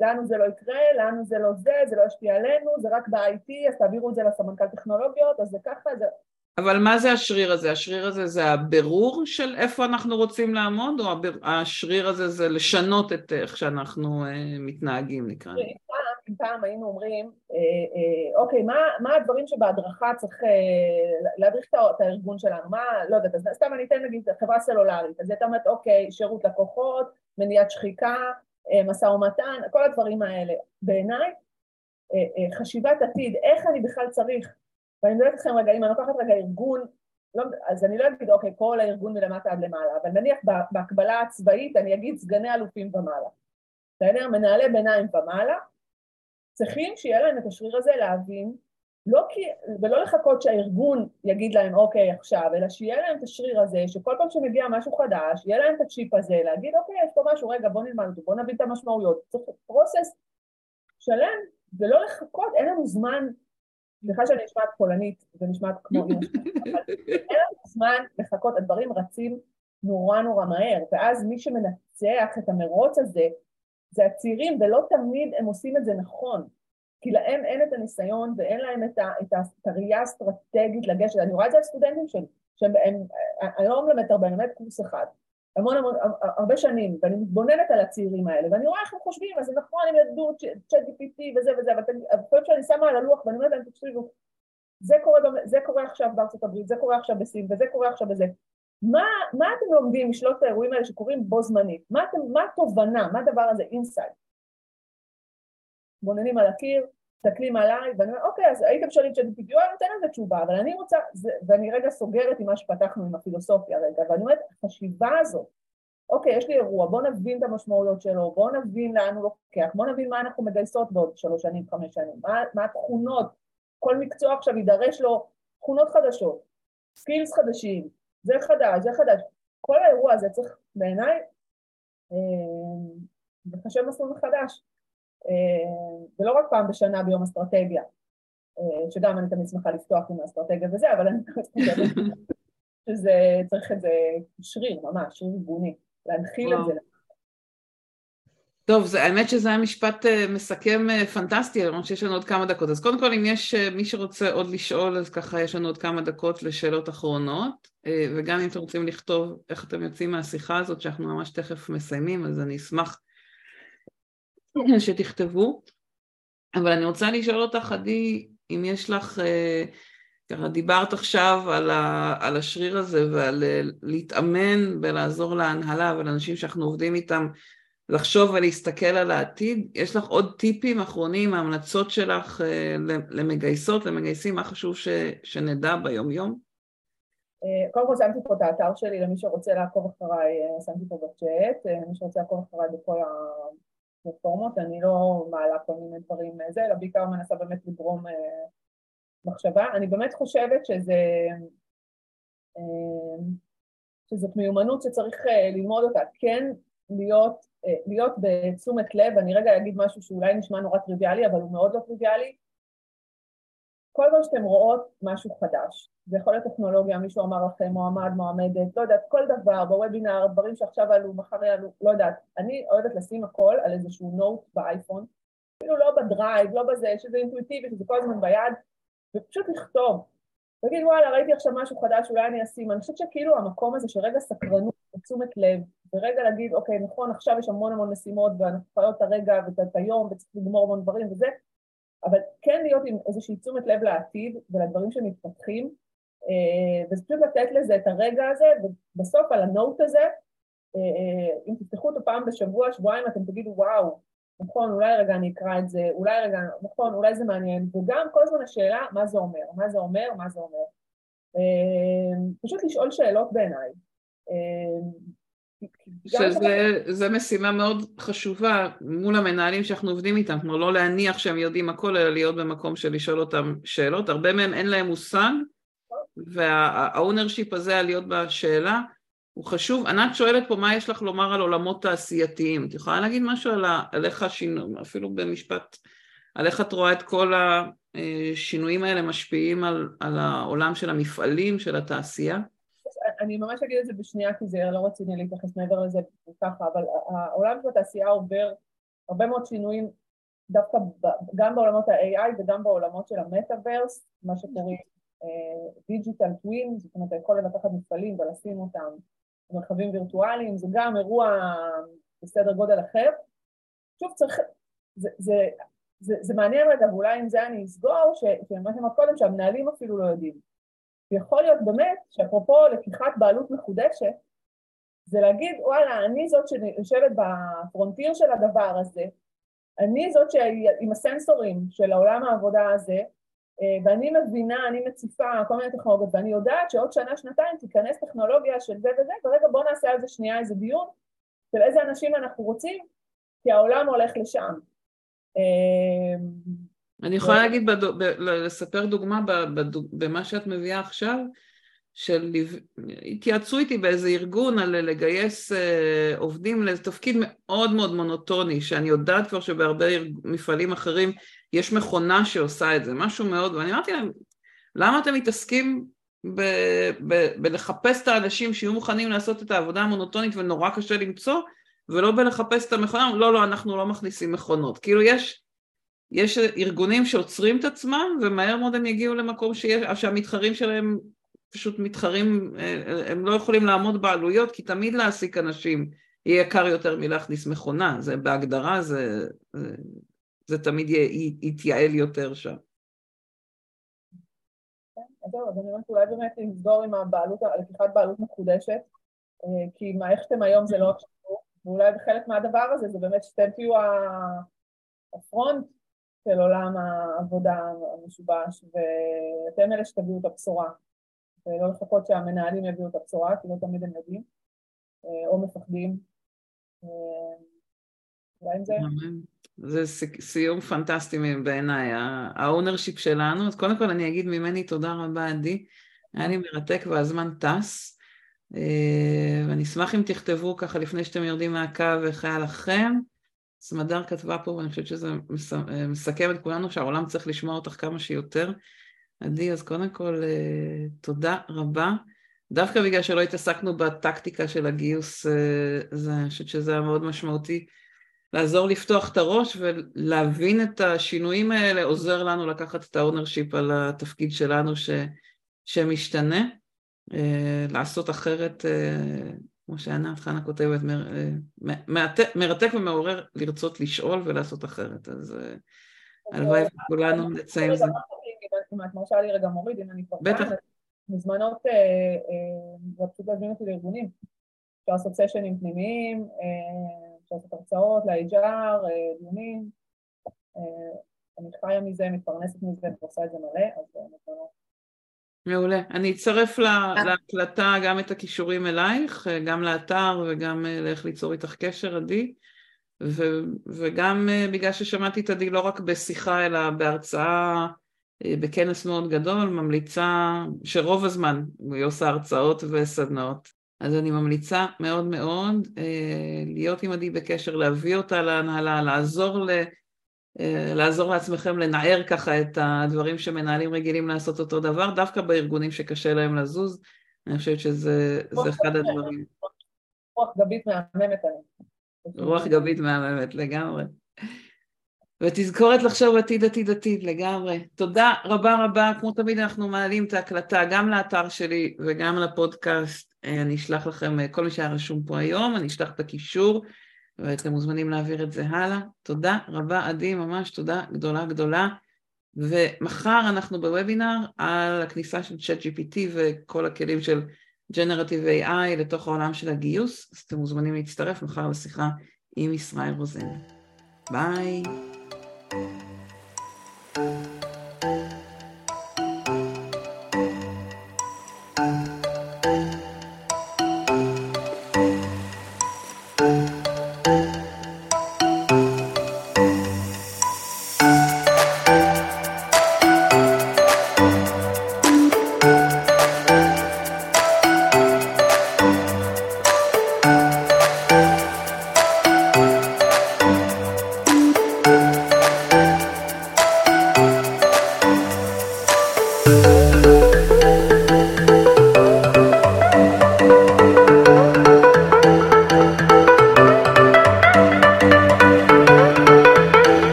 לנו זה לא יקרה, לנו זה לא זה, זה לא ישפיע עלינו, זה רק ב-איי טי, אז תעבירו את זה לסמנכ"ל טכנולוגיות, אז זה ככה, זה... אבל מה זה השריר הזה? השריר הזה זה הבירור של איפה אנחנו רוצים לעמוד, או הביר... השריר הזה זה לשנות את איך שאנחנו אה, מתנהגים, נקרא? פעם, פעם היינו אומרים, אה, אה, אוקיי, מה, מה הדברים שבהדרכה צריך אה, להדריך את הארגון שלנו? מה, לא יודעת, אז סתם אני אתן נגיד חברה סלולרית, אז אתה אומרת, אוקיי, שירות לקוחות, מניעת שחיקה, אה, משא ומתן, כל הדברים האלה. בעיניי, אה, אה, חשיבת עתיד, איך אני בכלל צריך, ואני מדלת אתכם רגע, אם אני לוקחת רגע ארגון, לא, אז אני לא אגיד, אוקיי, כל הארגון מלמטה עד למעלה, אבל נניח בהקבלה הצבאית, אני אגיד סגני אלופים ומעלה. בסדר? מנהלי ביניים ומעלה, צריכים שיהיה להם את השריר הזה להבין, לא כי, ולא לחכות שהארגון יגיד להם, אוקיי, עכשיו, אלא שיהיה להם את השריר הזה, שכל פעם שמגיע משהו חדש, יהיה להם את הצ'יפ הזה, להגיד, אוקיי, יש פה משהו, רגע, בוא נלמד אותו, בוא נבין את המשמעויות, צריך פרוסס שלם, ולא לחכות, אין לנו זמן סליחה שאני נשמעת פולנית, זה נשמעת כמו אימא, אבל אין לנו זמן לחכות, הדברים רצים נורא נורא מהר, ואז מי שמנצח את המרוץ הזה, זה הצעירים, ולא תמיד הם עושים את זה נכון, כי להם אין את הניסיון, ואין להם את הראייה האסטרטגית לגשת, אני רואה את זה על סטודנטים שלי, אני לא מלמדת הרבה, אני מלמדת קורס אחד, המון המון, הרבה שנים, ואני מתבוננת על הצעירים האלה, ואני רואה איך הם חושבים, אז נכון, הם ידעו, צ'אט ג'י פי טי וזה וזה, אבל פעם שאני שמה על הלוח, ואני אומרת להם, תקשיבו, זה קורה עכשיו בארצות הברית, זה קורה עכשיו בסין, וזה קורה עכשיו בזה. מה אתם לומדים משלושת האירועים האלה שקורים בו זמנית? מה התובנה? מה הדבר הזה? אינסייט. בוננים על הקיר, תקלים עליי, ואני אומרת, אוקיי, אז הייתם שואלים צ'אט ג'י פי טי, אני נותן על זה תשובה, אבל אני רוצה, ואני רגע סוגרת עם מה שפתחנו עם הפילוסופיה רגע, ואני אומרת, החשיבה הזאת, אוקיי, יש לי אירוע, בוא נבין את המשמעויות שלו, בוא נבין לאן הוא לוקח, בוא נבין מה אנחנו מגייסות בעוד שלוש שנים, חמש שנים, מה, מה התכונות, כל מקצוע עכשיו יידרש לו תכונות חדשות, סקילס חדשים, זה חדש, זה חדש, כל האירוע הזה צריך בעיניי, לחשב מסלול חדש. ולא רק פעם בשנה ביום אסטרטגיה, שגם אני תמיד שמחה לפתוח עם האסטרטגיה וזה, אבל אני חושבת שזה צריך איזה שריר ממש, שריר גוני, להנחיל את זה. טוב, האמת שזה היה משפט מסכם פנטסטי, אני חושבת שיש לנו עוד כמה דקות, אז קודם כל אם יש מי שרוצה עוד לשאול, אז ככה יש לנו עוד כמה דקות לשאלות אחרונות, וגם אם אתם רוצים לכתוב איך אתם יוצאים מהשיחה הזאת, שאנחנו ממש תכף מסיימים, אז אני אשמח שתכתבו, אבל אני רוצה לשאול אותך, עדי, אם יש לך, ככה דיברת עכשיו על, ה, על השריר הזה, ועל להתאמן ולעזור להנהלה, ולאנשים שאנחנו עובדים איתם, לחשוב ולהסתכל על העתיד, יש לך עוד טיפים אחרונים, ההמלצות שלך למגייסות, למגייסים, מה חשוב ש, שנדע ביום יום? קודם כל שמתי פה את האתר שלי, למי שרוצה לעקוב אחריי, שמתי פה בצ'אט, למי שרוצה לעקוב אחריי בכל ה... פלטפורמות, אני לא מעלה כל מיני דברים זה, אלא בעיקר מנסה באמת לגרום אה, מחשבה. אני באמת חושבת שזה, אה, שזאת מיומנות שצריך אה, ללמוד אותה, כן להיות, אה, להיות בתשומת לב, אני רגע אגיד משהו שאולי נשמע נורא טריוויאלי, אבל הוא מאוד לא טריוויאלי. כל דבר שאתם רואות משהו חדש, זה יכול להיות טכנולוגיה, מישהו אמר לכם, מועמד, מועמדת, לא יודעת, כל דבר, בוובינר, דברים שעכשיו עלו, מחר עלו, לא יודעת, אני אוהבת לשים הכל על איזשהו נוט באייפון, אפילו לא בדרייב, לא בזה, שזה אינטואיטיבי, שזה כל הזמן ביד, ופשוט לכתוב, תגיד, וואלה, ראיתי עכשיו משהו חדש, אולי אני אשים, אני חושבת שכאילו המקום הזה שרגע סקרנות, תשומת לב, ורגע להגיד, אוקיי, נכון, עכשיו יש המון המון משימות, ואנחנו חיות את הרגע ואת היום, וצריך לגמור המון דברים, וזה, אבל כן להיות עם איזושהי תשומת לב לעתיד ולדברים שמתפתחים, וזה פשוט לתת לזה את הרגע הזה, ובסוף על הנוט הזה, אם תפתחו אותו פעם בשבוע, שבועיים, אתם תגידו וואו, נכון, אולי רגע אני אקרא את זה, אולי רגע, נכון, אולי זה מעניין, וגם כל הזמן השאלה, מה זה אומר, מה זה אומר, מה זה אומר. פשוט לשאול שאלות בעיניי. שזה משימה מאוד חשובה מול המנהלים שאנחנו עובדים איתם, כמו לא להניח שהם יודעים הכל, אלא להיות במקום של לשאול אותם שאלות, הרבה מהם אין להם מושג, והאונרשיפ הזה על להיות בשאלה, הוא חשוב. ענת שואלת פה, מה יש לך לומר על עולמות תעשייתיים? את יכולה להגיד משהו עליך, אפילו במשפט, עליך את רואה את כל השינויים האלה משפיעים על העולם של המפעלים, של התעשייה? אני ממש אגיד את זה בשנייה, כי זה לא רציני להתייחס מעבר לזה ככה, אבל העולם של התעשייה עובר הרבה מאוד שינויים, דווקא גם בעולמות ה-איי איי וגם בעולמות של המטאברס, מה שקוראים Digital Twins, זאת אומרת, יכול לבטחת מפעלים ולשים אותם במרחבים וירטואליים, זה גם אירוע בסדר גודל אחר. שוב, צריך, זה, זה, זה, זה מעניין רגע, ואולי עם זה אני אסגור, שמה שאמרת קודם, שהמנהלים אפילו לא יודעים. ויכול להיות באמת, שאפרופו לקיחת בעלות מחודשת, זה להגיד, וואלה, אני זאת שיושבת בפרונטיר של הדבר הזה, אני זאת עם הסנסורים של העולם העבודה הזה, ואני מבינה, אני מציפה כל מיני טכנולוגיות, ואני יודעת שעוד שנה, שנתיים תיכנס טכנולוגיה של זה וזה, ורגע בוא נעשה על זה שנייה איזה דיון, של איזה אנשים אנחנו רוצים, כי העולם הולך לשם. אני יכולה להגיד, לספר דוגמה במה שאת מביאה עכשיו, שהתייעצו איתי באיזה ארגון על לגייס עובדים לתפקיד מאוד מאוד מונוטוני, שאני יודעת כבר שבהרבה מפעלים אחרים יש מכונה שעושה את זה, משהו מאוד, ואני אמרתי להם, למה אתם מתעסקים בלחפש את האנשים שיהיו מוכנים לעשות את העבודה המונוטונית ונורא קשה למצוא, ולא בלחפש את המכונה? לא, לא, אנחנו לא מכניסים מכונות. כאילו יש... יש ארגונים שעוצרים את עצמם, ומהר מאוד הם יגיעו למקום שיש, שהמתחרים שלהם פשוט מתחרים, הם לא יכולים לעמוד בעלויות, כי תמיד להעסיק אנשים יהיה יקר יותר מלהכניס מכונה, זה בהגדרה, זה, זה, זה תמיד יהיה, יתייעל יותר שם. אז זהו, אז אני אומרת, אולי באמת לסגור עם לקיחת בעלות מחודשת, כי מה איך שאתם היום זה לא עכשיו, ואולי בחלק מהדבר הזה, זה באמת שאתם תהיו הפרונט, של עולם העבודה המשובש, ואתם אלה שתביאו את הבשורה, ולא לחכות שהמנהלים יביאו את הבשורה, כי לא תמיד הם יודעים, או מפחדים. אולי עם זה? זה סיום פנטסטי בעיניי, האונרשיפ שלנו. אז קודם כל אני אגיד ממני תודה רבה, עדי, היה לי מרתק והזמן טס, ואני אשמח אם תכתבו ככה לפני שאתם יורדים מהקו איך היה לכם, סמדר כתבה פה, ואני חושבת שזה מסכם את כולנו, שהעולם צריך לשמוע אותך כמה שיותר. עדי, אז קודם כל, תודה רבה. דווקא בגלל שלא התעסקנו בטקטיקה של הגיוס, אני חושבת שזה היה מאוד משמעותי, לעזור לפתוח את הראש ולהבין את השינויים האלה, עוזר לנו לקחת את האונרשיפ על התפקיד שלנו ש, שמשתנה, לעשות אחרת... כמו שענת חנה כותבת, מר, מרתק, מרתק ומעורר לרצות לשאול ולעשות אחרת, אז הלוואי וכולנו נצא עם זה. אם את מרשה לי רגע מוריד, אם אני כבר כאן, מזמנות, ופשוט להזמין אותי לארגונים, אפשר לעשות סשנים פנימיים, אפשר לעשות הרצאות, ל-אייץ' אר, דיונים, אני חיה מזה, מתפרנסת מזה, ועושה את זה מלא, אז מזמנות. מעולה. אני אצרף להקלטה גם את הכישורים אלייך, גם לאתר וגם לאיך ליצור איתך קשר, עדי, וגם בגלל ששמעתי את עדי לא רק בשיחה, אלא בהרצאה, בכנס מאוד גדול, ממליצה שרוב הזמן היא עושה הרצאות וסדנאות. אז אני ממליצה מאוד מאוד להיות עם עדי בקשר, להביא אותה להנהלה, לעזור ל... לעזור לעצמכם לנער ככה את הדברים שמנהלים רגילים לעשות אותו דבר, דווקא בארגונים שקשה להם לזוז, אני חושבת שזה אחד הדברים. רוח גבית מהממת. רוח גבית מהממת, לגמרי. ותזכורת לחשוב עתיד עתיד עתיד, לגמרי. תודה רבה רבה, כמו תמיד אנחנו מעלים את ההקלטה גם לאתר שלי וגם לפודקאסט, אני אשלח לכם, כל מי שהיה רשום פה היום, אני אשלח את הקישור, ואתם מוזמנים להעביר את זה הלאה. תודה רבה, עדי, ממש תודה גדולה גדולה, ומחר אנחנו בוובינר על הכניסה של צ'אט ג'י פי טי וכל הכלים של Generative איי איי לתוך העולם של הגיוס, אז אתם מוזמנים להצטרף מחר לשיחה עם ישראל רוזן. ביי.